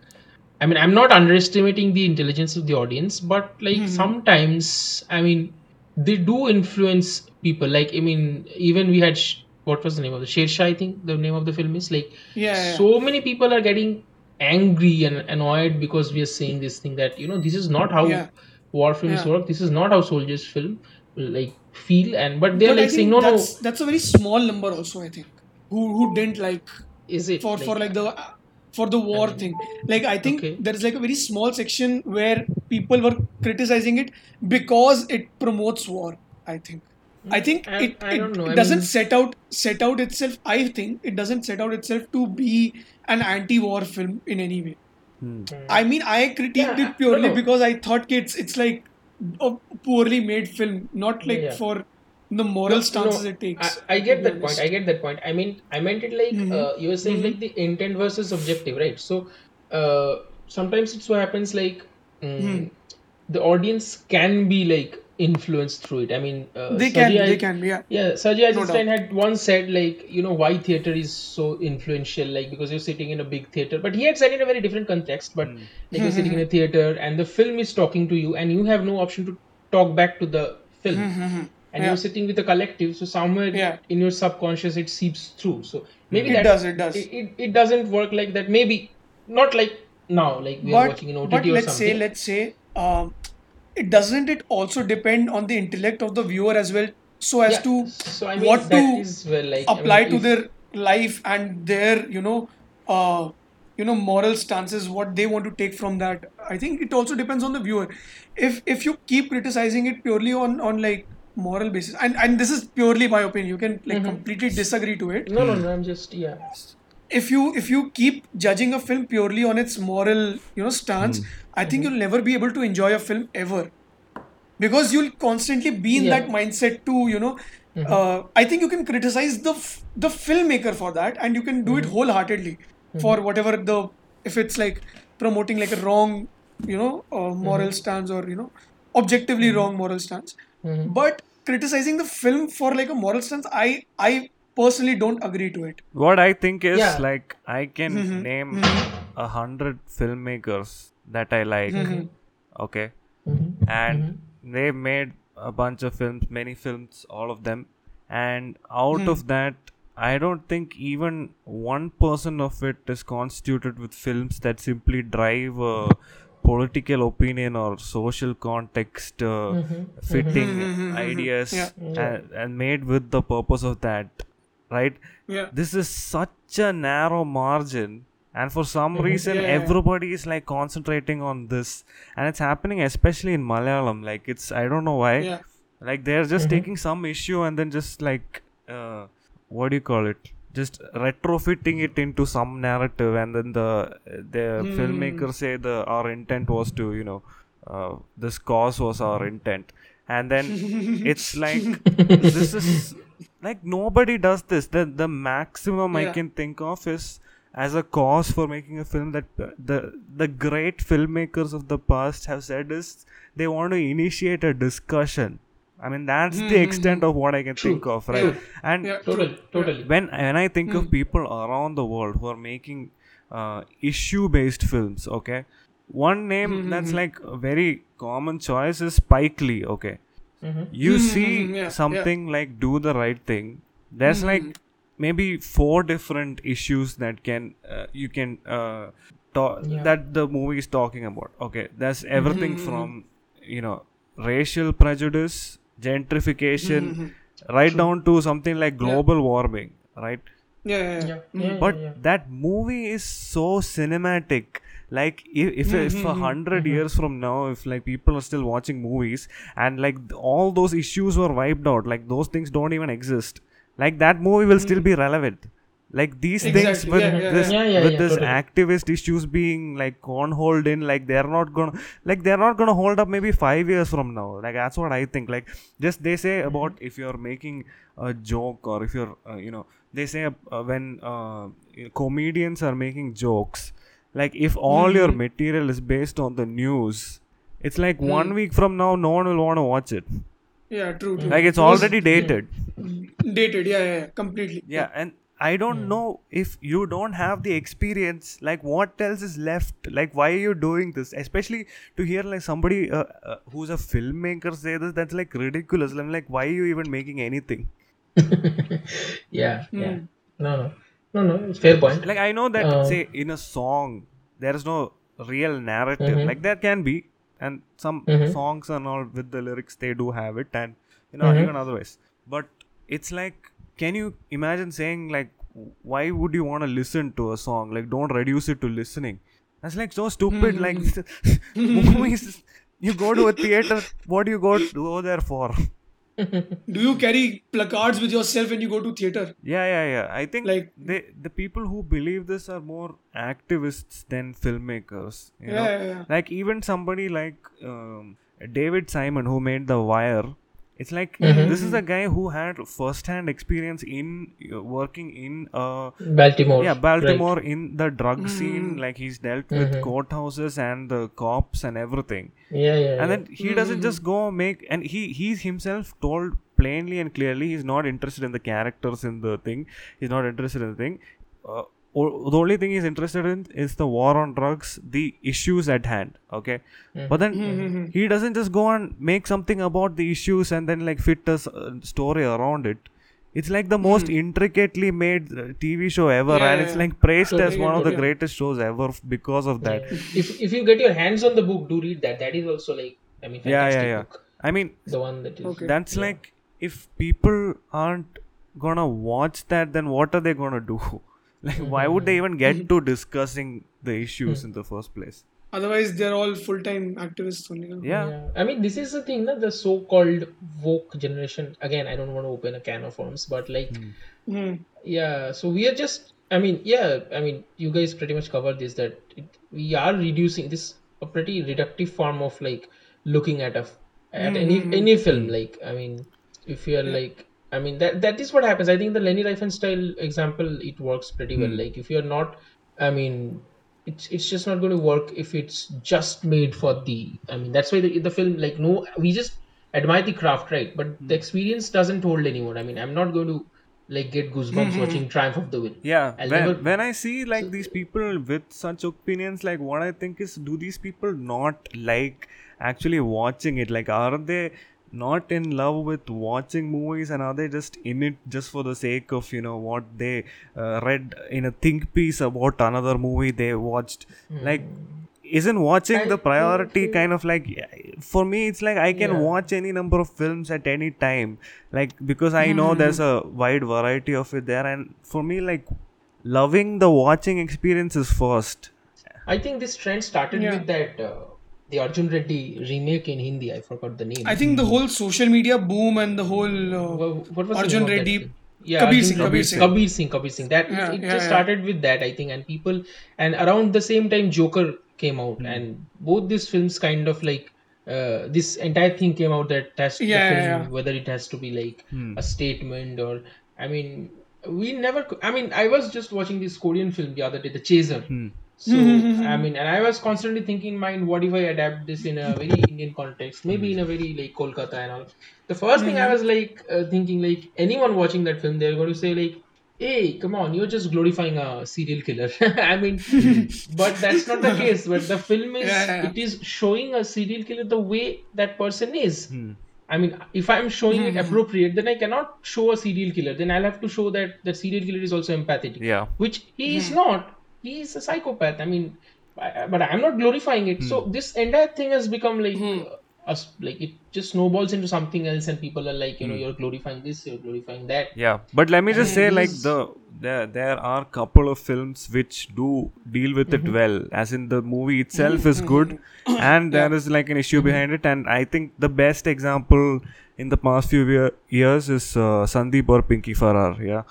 I mean, I'm not underestimating the intelligence of the audience, but like sometimes, I mean, they do influence people. Like, I mean, even we had, what was the name of the Shershah, I think the name of the film is, like, so many people are getting angry and annoyed because we are saying this thing that, you know, this is not how war films work. This is not how soldiers film, like, feel. And but they're like saying, no. That's a very small number also, I think, who didn't like, is it for like the, for the war thing. Like, I think there's like a very small section where people were criticizing it because it promotes war, I think. I think I don't know. It doesn't set out itself. I think it doesn't set out itself to be an anti-war film in any way. I mean, I critiqued it purely because I thought it's like a poorly made film, not like for the moral stances it takes. I get that point. I mean, I meant it like you were saying like the intent versus objective, right? So sometimes it so happens like the audience can be like influenced through it. I mean, Satyajit Ray had once said, like, you know, why theater is so influential, like, because you're sitting in a big theater, but he had said in a very different context, but like, you're sitting in a theater and the film is talking to you and you have no option to talk back to the film and you're sitting with a collective, so somewhere in your subconscious it seeps through, so maybe it doesn't work like that, maybe not like now, like we're working in OTT but or something. Let's say it doesn't. It also depend on the intellect of the viewer as well, so as to I mean, what to apply to their life and their moral stances, what they want to take from that. I think it also depends on the viewer. If you keep criticizing it purely on like moral basis, and this is purely my opinion, you can like completely disagree to it. No, I'm just If you keep judging a film purely on its moral, stance, I think you'll never be able to enjoy a film ever, because you'll constantly be in that mindset to, I think you can criticize the filmmaker for that, and you can do it wholeheartedly for whatever if it's like promoting like a wrong, moral stance or, objectively wrong moral stance, but criticizing the film for like a moral stance, I personally don't agree to it. What I think is like I can name 100 filmmakers that I like, and they made a bunch of films, many films, all of them, and out of that, I don't think even 1% of it is constituted with films that simply drive a political opinion or social context fitting ideas and made with the purpose of that. Right? Yeah. This is such a narrow margin, and for some reason everybody is like concentrating on this, and it's happening especially in Malayalam. Like, it's, I don't know why, like they're just taking some issue and then just like just retrofitting it into some narrative, and then the filmmakers say our intent was to, this cause was our intent, and then it's like this is like nobody does this. The maximum I can think of is as a cause for making a film that the great filmmakers of the past have said is they want to initiate a discussion. I mean, that's the extent of what I can think of, right? And totally. When I think of people around the world who are making issue-based films, one name that's like a very common choice is Spike Lee, You see something like Do the Right Thing. There's like maybe 4 different issues that can that the movie is talking about. Okay, there's everything from racial prejudice, gentrification, right down to something like global warming, right? But that movie is so cinematic. Like, if 100 years from now, if like people are still watching movies and like all those issues were wiped out, like those things don't even exist, like that movie will still be relevant. Like these things with this activist issues being like on hold in, like they're not gonna hold up maybe 5 years from now. Like that's what I think. Like just they say about if you're making a joke or if you're they say when comedians are making jokes, like if all your material is based on the news, it's like 1 week from now no one will want to watch it. Yeah, true. Like it's already dated. Completely. Yeah, and I don't know if you don't have the experience, like what else is left? Like why are you doing this? Especially to hear like somebody who's a filmmaker say this, that's like ridiculous. I'm like, why are you even making anything? No, fair point. Like I know that say in a song, there is no real narrative. Like that can be, and some songs and all with the lyrics, they do have it and even otherwise. But it's like, can you imagine saying like, why would you want to listen to a song? Like, don't reduce it to listening. That's like so stupid. Like, movies, you go to a theater, what do you go there for? Do you carry placards with yourself when you go to theater? Yeah. I think like the people who believe this are more activists than filmmakers. You know? Like even somebody like David Simon who made The Wire. It's like this is a guy who had first-hand experience in working in Baltimore. Yeah, Baltimore in the drug scene. Like he's dealt with courthouses and the cops and everything. Yeah. And then he doesn't just go make. And he himself told plainly and clearly he's not interested in the characters in the thing. He's not interested in the thing. The only thing he's interested in is the war on drugs, the issues at hand, okay? But then he doesn't just go and make something about the issues and then like fit a story around it. It's like the most intricately made TV show ever, and it's like praised as one of the greatest shows ever because of that. If you get your hands on the book, do read that. That is also like, I mean, fantastic book. I mean, the one that is... That's like, if people aren't gonna watch that, then what are they gonna do? Like, why would they even get to discussing the issues in the first place? Otherwise, they're all full-time activists only. Yeah. I mean, this is the thing, the so-called woke generation. Again, I don't want to open a can of worms, but like, so we are just, you guys pretty much covered this, that we are reducing this, a pretty reductive form of like looking at any film. Like, I mean, if you are like, I mean, that is what happens. I think the Leni Riefenstahl example, it works pretty well. Like if you're not, I mean, it's just not going to work if it's just made for the, I mean, that's why the film, like, no, we just admire the craft, right? But the experience doesn't hold anyone. I mean, I'm not going to like get goosebumps watching Triumph of the Will. Yeah. When I see like these people with such opinions, like what I think is, do these people not like actually watching it? Like, are they not in love with watching movies, and are they just in it just for the sake of what they read in a think piece about another movie they watched? Like, isn't watching the priority? Kind of like, for me it's like I can watch any number of films at any time, like, because I know there's a wide variety of it there, and for me, like, loving the watching experience is first. I think this trend started with that the Arjun Reddy remake in Hindi, I forgot the name. I think the whole social media boom and the whole what was Arjun Reddy, Kabir Singh. That it just started with that, I think, and people, and around the same time Joker came out, and both these films kind of like this entire thing came out that has to whether it has to be like a statement or, I mean, we never. I mean, I was just watching this Korean film the other day, The Chaser. So, I mean, and I was constantly thinking in mind, what if I adapt this in a very Indian context, maybe in a very like Kolkata and all. The first thing I was like thinking, like, anyone watching that film, they're going to say like, hey, come on, you're just glorifying a serial killer. I mean, but that's not the case. But the film is, it is showing a serial killer the way that person is. I mean, if I'm showing it appropriate, then I cannot show a serial killer. Then I'll have to show that the serial killer is also empathetic, which he is not. He is a psychopath. I mean, but I'm not glorifying it. So this entire thing has become like, like, it just snowballs into something else, and people are like, you're glorifying this, you're glorifying that. Yeah, but let me just say, like, there are couple of films which do deal with it well, as in the movie itself is good, and there is like an issue behind it. And I think the best example in the past few years is Sandeep or Pinky Farrar.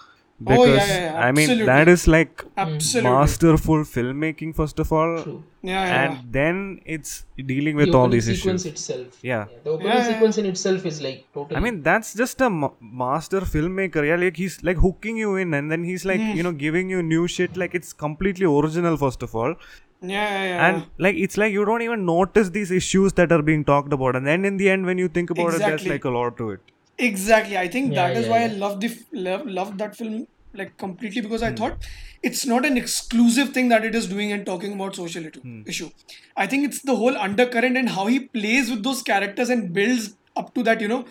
Because I mean, that is like masterful filmmaking, first of all. True. And then it's dealing with the all these issues. Itself. The opening sequence in itself is like totally. I mean, that's just a master filmmaker. Yeah, like he's like hooking you in, and then he's like you know, giving you new shit. Like it's completely original, first of all. And like it's like you don't even notice these issues that are being talked about, and then in the end, when you think about it, there's like a lot to it. Exactly. I think that is why I love that film like completely, because I thought it's not an exclusive thing that it is doing and talking about social issue. I think it's the whole undercurrent and how he plays with those characters and builds up to that, you know,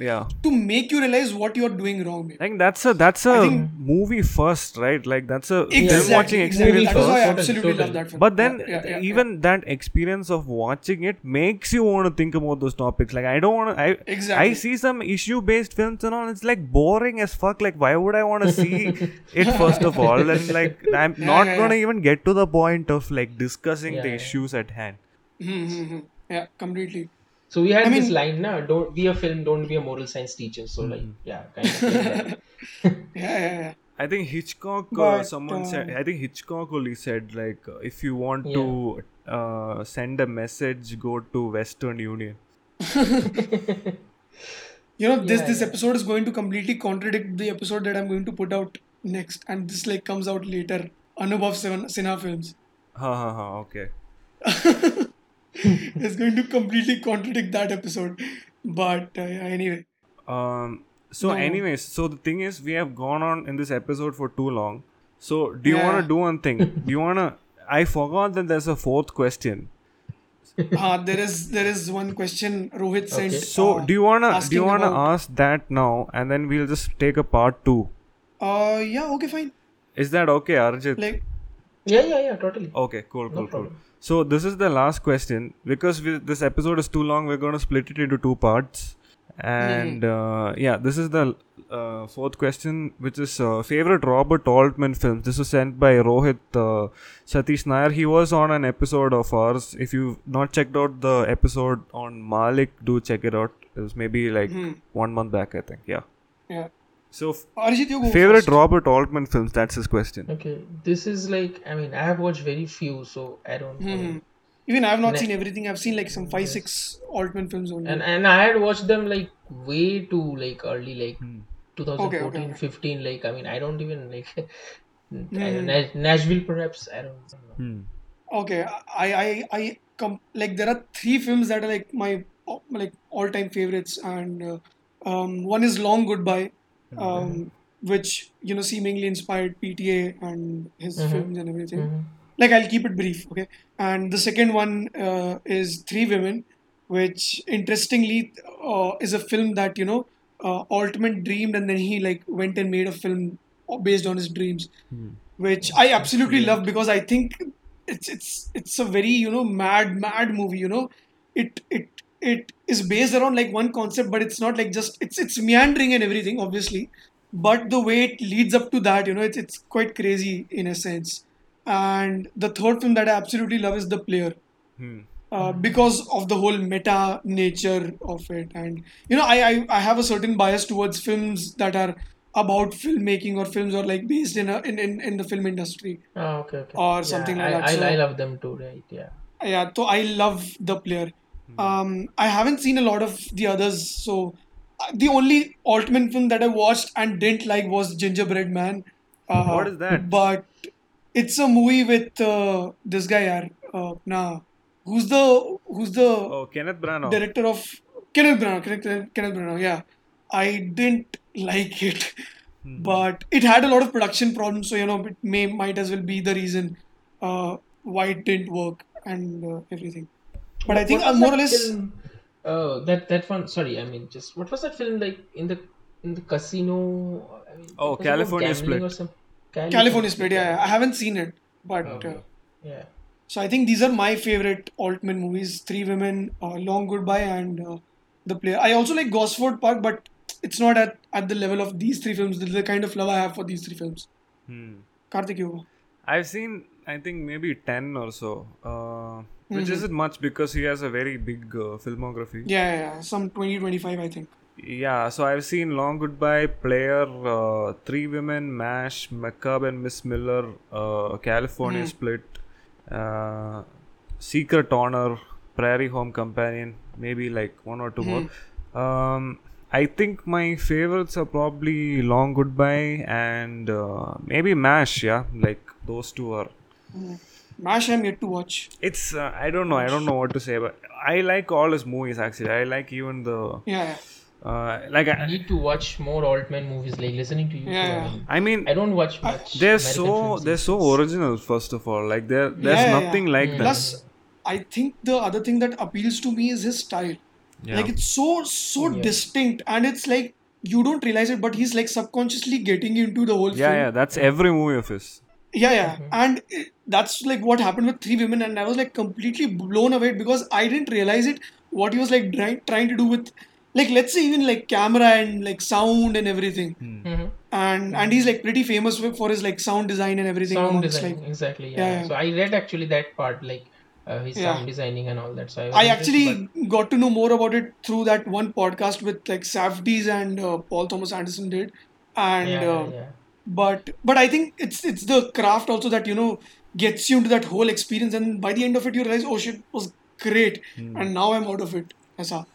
to make you realize what you're doing wrong. Maybe. I think that's a movie first, right? Like that's a film watching experience. That is why I absolutely love that film. But then even that experience of watching it makes you want to think about those topics. Like I don't want to. I see some issue-based films and all. It's like boring as fuck. Like why would I want to see it first of all? And like I'm not gonna even get to the point of like discussing the issues at hand. Yeah, completely. So we had this line, na, don't be a film, don't be a moral science teacher. So like, kind of like that. I think Hitchcock, someone said, I think Hitchcock only said like, if you want to send a message, go to Western Union. You know, this episode is going to completely contradict the episode that I'm going to put out next. And this like comes out later. Anubhav Sinha films. Okay. It's going to completely contradict that episode, but anyway. Anyways, so the thing is, we have gone on in this episode for too long. So, do you want to do one thing? Do you want to? I forgot that there's a fourth question. There is one question Rohit sent. So, do you wanna ask that now, and then we'll just take a part two? Okay, fine. Is that okay, Arjit? Like, yeah, totally. Okay, cool. So this is the last question, because this episode is too long, we're going to split it into two parts. And this is the fourth question, which is favorite Robert Altman films. This was sent by Rohit Satish Nair. He was on an episode of ours. If you've not checked out the episode on Malik, do check it out. It was maybe like 1 month back, I think. Yeah. So, Arjit, you go favorite first. Robert Altman films, that's his question. Okay, this is like, I mean, I have watched very few, so I don't know. Even I have not seen everything. I've seen like some 5-6 Altman films only. And I had watched them like way too like early, like 2014, 15, like, I mean, I don't even like, I don't know, Nashville perhaps, I don't know. Okay, I there are three films that are like my like all-time favorites, and one is Long Goodbye. Which, you know, seemingly inspired PTA and his films and everything. Like, I'll keep it brief, okay? And the second one is Three Women, which interestingly is a film that, you know, Altman dreamed, and then he like went and made a film based on his dreams, which I absolutely love, because I think it's a very, you know, mad movie, you know? It is based around like one concept, but it's not like just it's meandering and everything, obviously, but the way it leads up to that, you know, it's quite crazy in a sense. And the third film that I absolutely love is The Player, because of the whole meta nature of it. And you know, I have a certain bias towards films that are about filmmaking, or films are like based in the film industry. Oh, okay. Or something like that. I love them too, right? Yeah. So I love The Player. I haven't seen a lot of the others, so the only Altman film that I watched and didn't like was Gingerbread Man. What is that? But it's a movie with this guy, who's the Kenneth Branagh, director of Kenneth Branagh. Yeah, I didn't like it, but it had a lot of production problems, so you know it might as well be the reason why it didn't work and everything. But I think more or less film, that one. Sorry, I mean, just what was that film like in the casino? I mean, California Split. Or some, California Split. Yeah, I haven't seen it, but yeah. So I think these are my favorite Altman movies: Three Women, Long Goodbye, and The Player. I also like Gosford Park, but it's not at the level of these three films. The kind of love I have for these three films. Karthik, you? I've seen, I think maybe 10 or so. Which isn't much, because he has a very big filmography. Yeah, some 20-25, I think. Yeah, so I've seen Long Goodbye, Player, Three Women, MASH, Macabre and Miss Miller, California Split, Secret Honor, Prairie Home Companion, maybe like one or two more. I think my favorites are probably Long Goodbye and maybe MASH, yeah, like those two are. MASH I'm yet to watch. It's, I don't know what to say, but I like all his movies actually. I like even the... Yeah. Like I need to watch more Altman movies. Like listening to you. Yeah. I mean, I don't watch much. They're so original. First of all, like there's nothing like that. Plus, I think the other thing that appeals to me is his style. Yeah. Like it's so distinct, and it's like you don't realize it, but he's like subconsciously getting into the whole film. Yeah, that's every movie of his. And that's like what happened with Three Women, and I was like completely blown away because I didn't realize it. What he was like trying to do with. Like let's say even like camera and like sound and everything, and he's like pretty famous for his like sound design and everything. Sound design, like, exactly. Yeah. So I read actually that part, like his sound designing and all that. So I actually got to know more about it through that one podcast with like Safdie's and Paul Thomas Anderson did, and but I think it's the craft also that you know gets you into that whole experience, and by the end of it you realize, oh shit, it was great, and now I'm out of it. Aisa.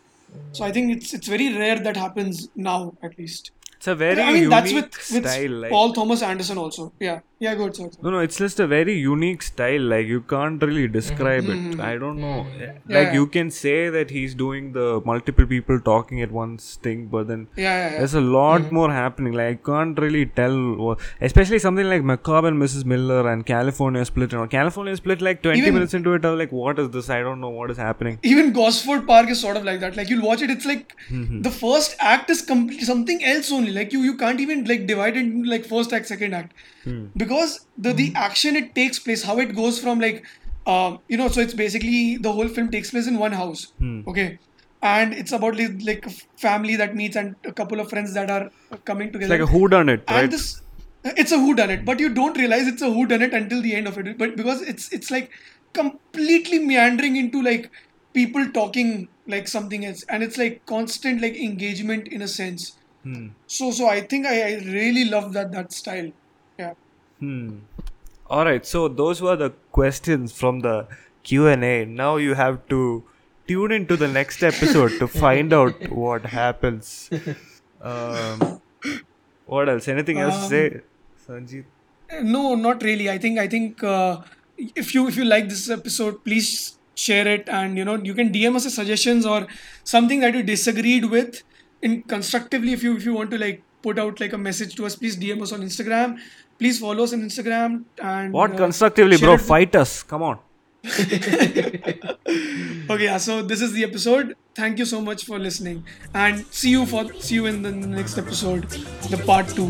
So I think it's very rare that happens now, at least. It's a very unique that's with style. Like. Paul Thomas Anderson also. Yeah, good. Sir. No, it's just a very unique style. Like, you can't really describe it. I don't know. Like, you can say that he's doing the multiple people talking at once thing, but then there's a lot more happening. Like, I can't really tell. Especially something like Macabre and Mrs. Miller and California Split. You know, California Split, like, 20 minutes into it, I was like, what is this? I don't know what is happening. Even Gosford Park is sort of like that. Like, you'll watch it, it's like the first act is completely something else only. Like, you can't even, like, divide it into, like, first act, second act. Because the action it takes place, how it goes from like, so it's basically the whole film takes place in one house, okay? And it's about like a family that meets and a couple of friends that are coming together. It's like a whodunit, right? And it's a whodunit, but you don't realize it's a whodunit until the end of it. But because it's like completely meandering into like people talking like something else, and it's like constant like engagement in a sense. So I think I really love that style. Alright, so those were the questions from the Q&A. Now you have to tune into the next episode to find out what happens. What else? Anything else to say, Sanjeev? No, not really. I think if you like this episode, please share it, and you can DM us suggestions or something that you disagreed with in constructively. If you want to like put out like a message to us, please DM us on Instagram. Please follow us on Instagram. And what constructively, bro? Fight us. Come on. Okay, so this is the episode. Thank you so much for listening. And see you in the next episode, the part 2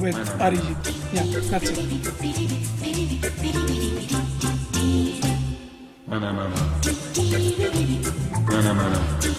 with Ariji. Yeah, that's it.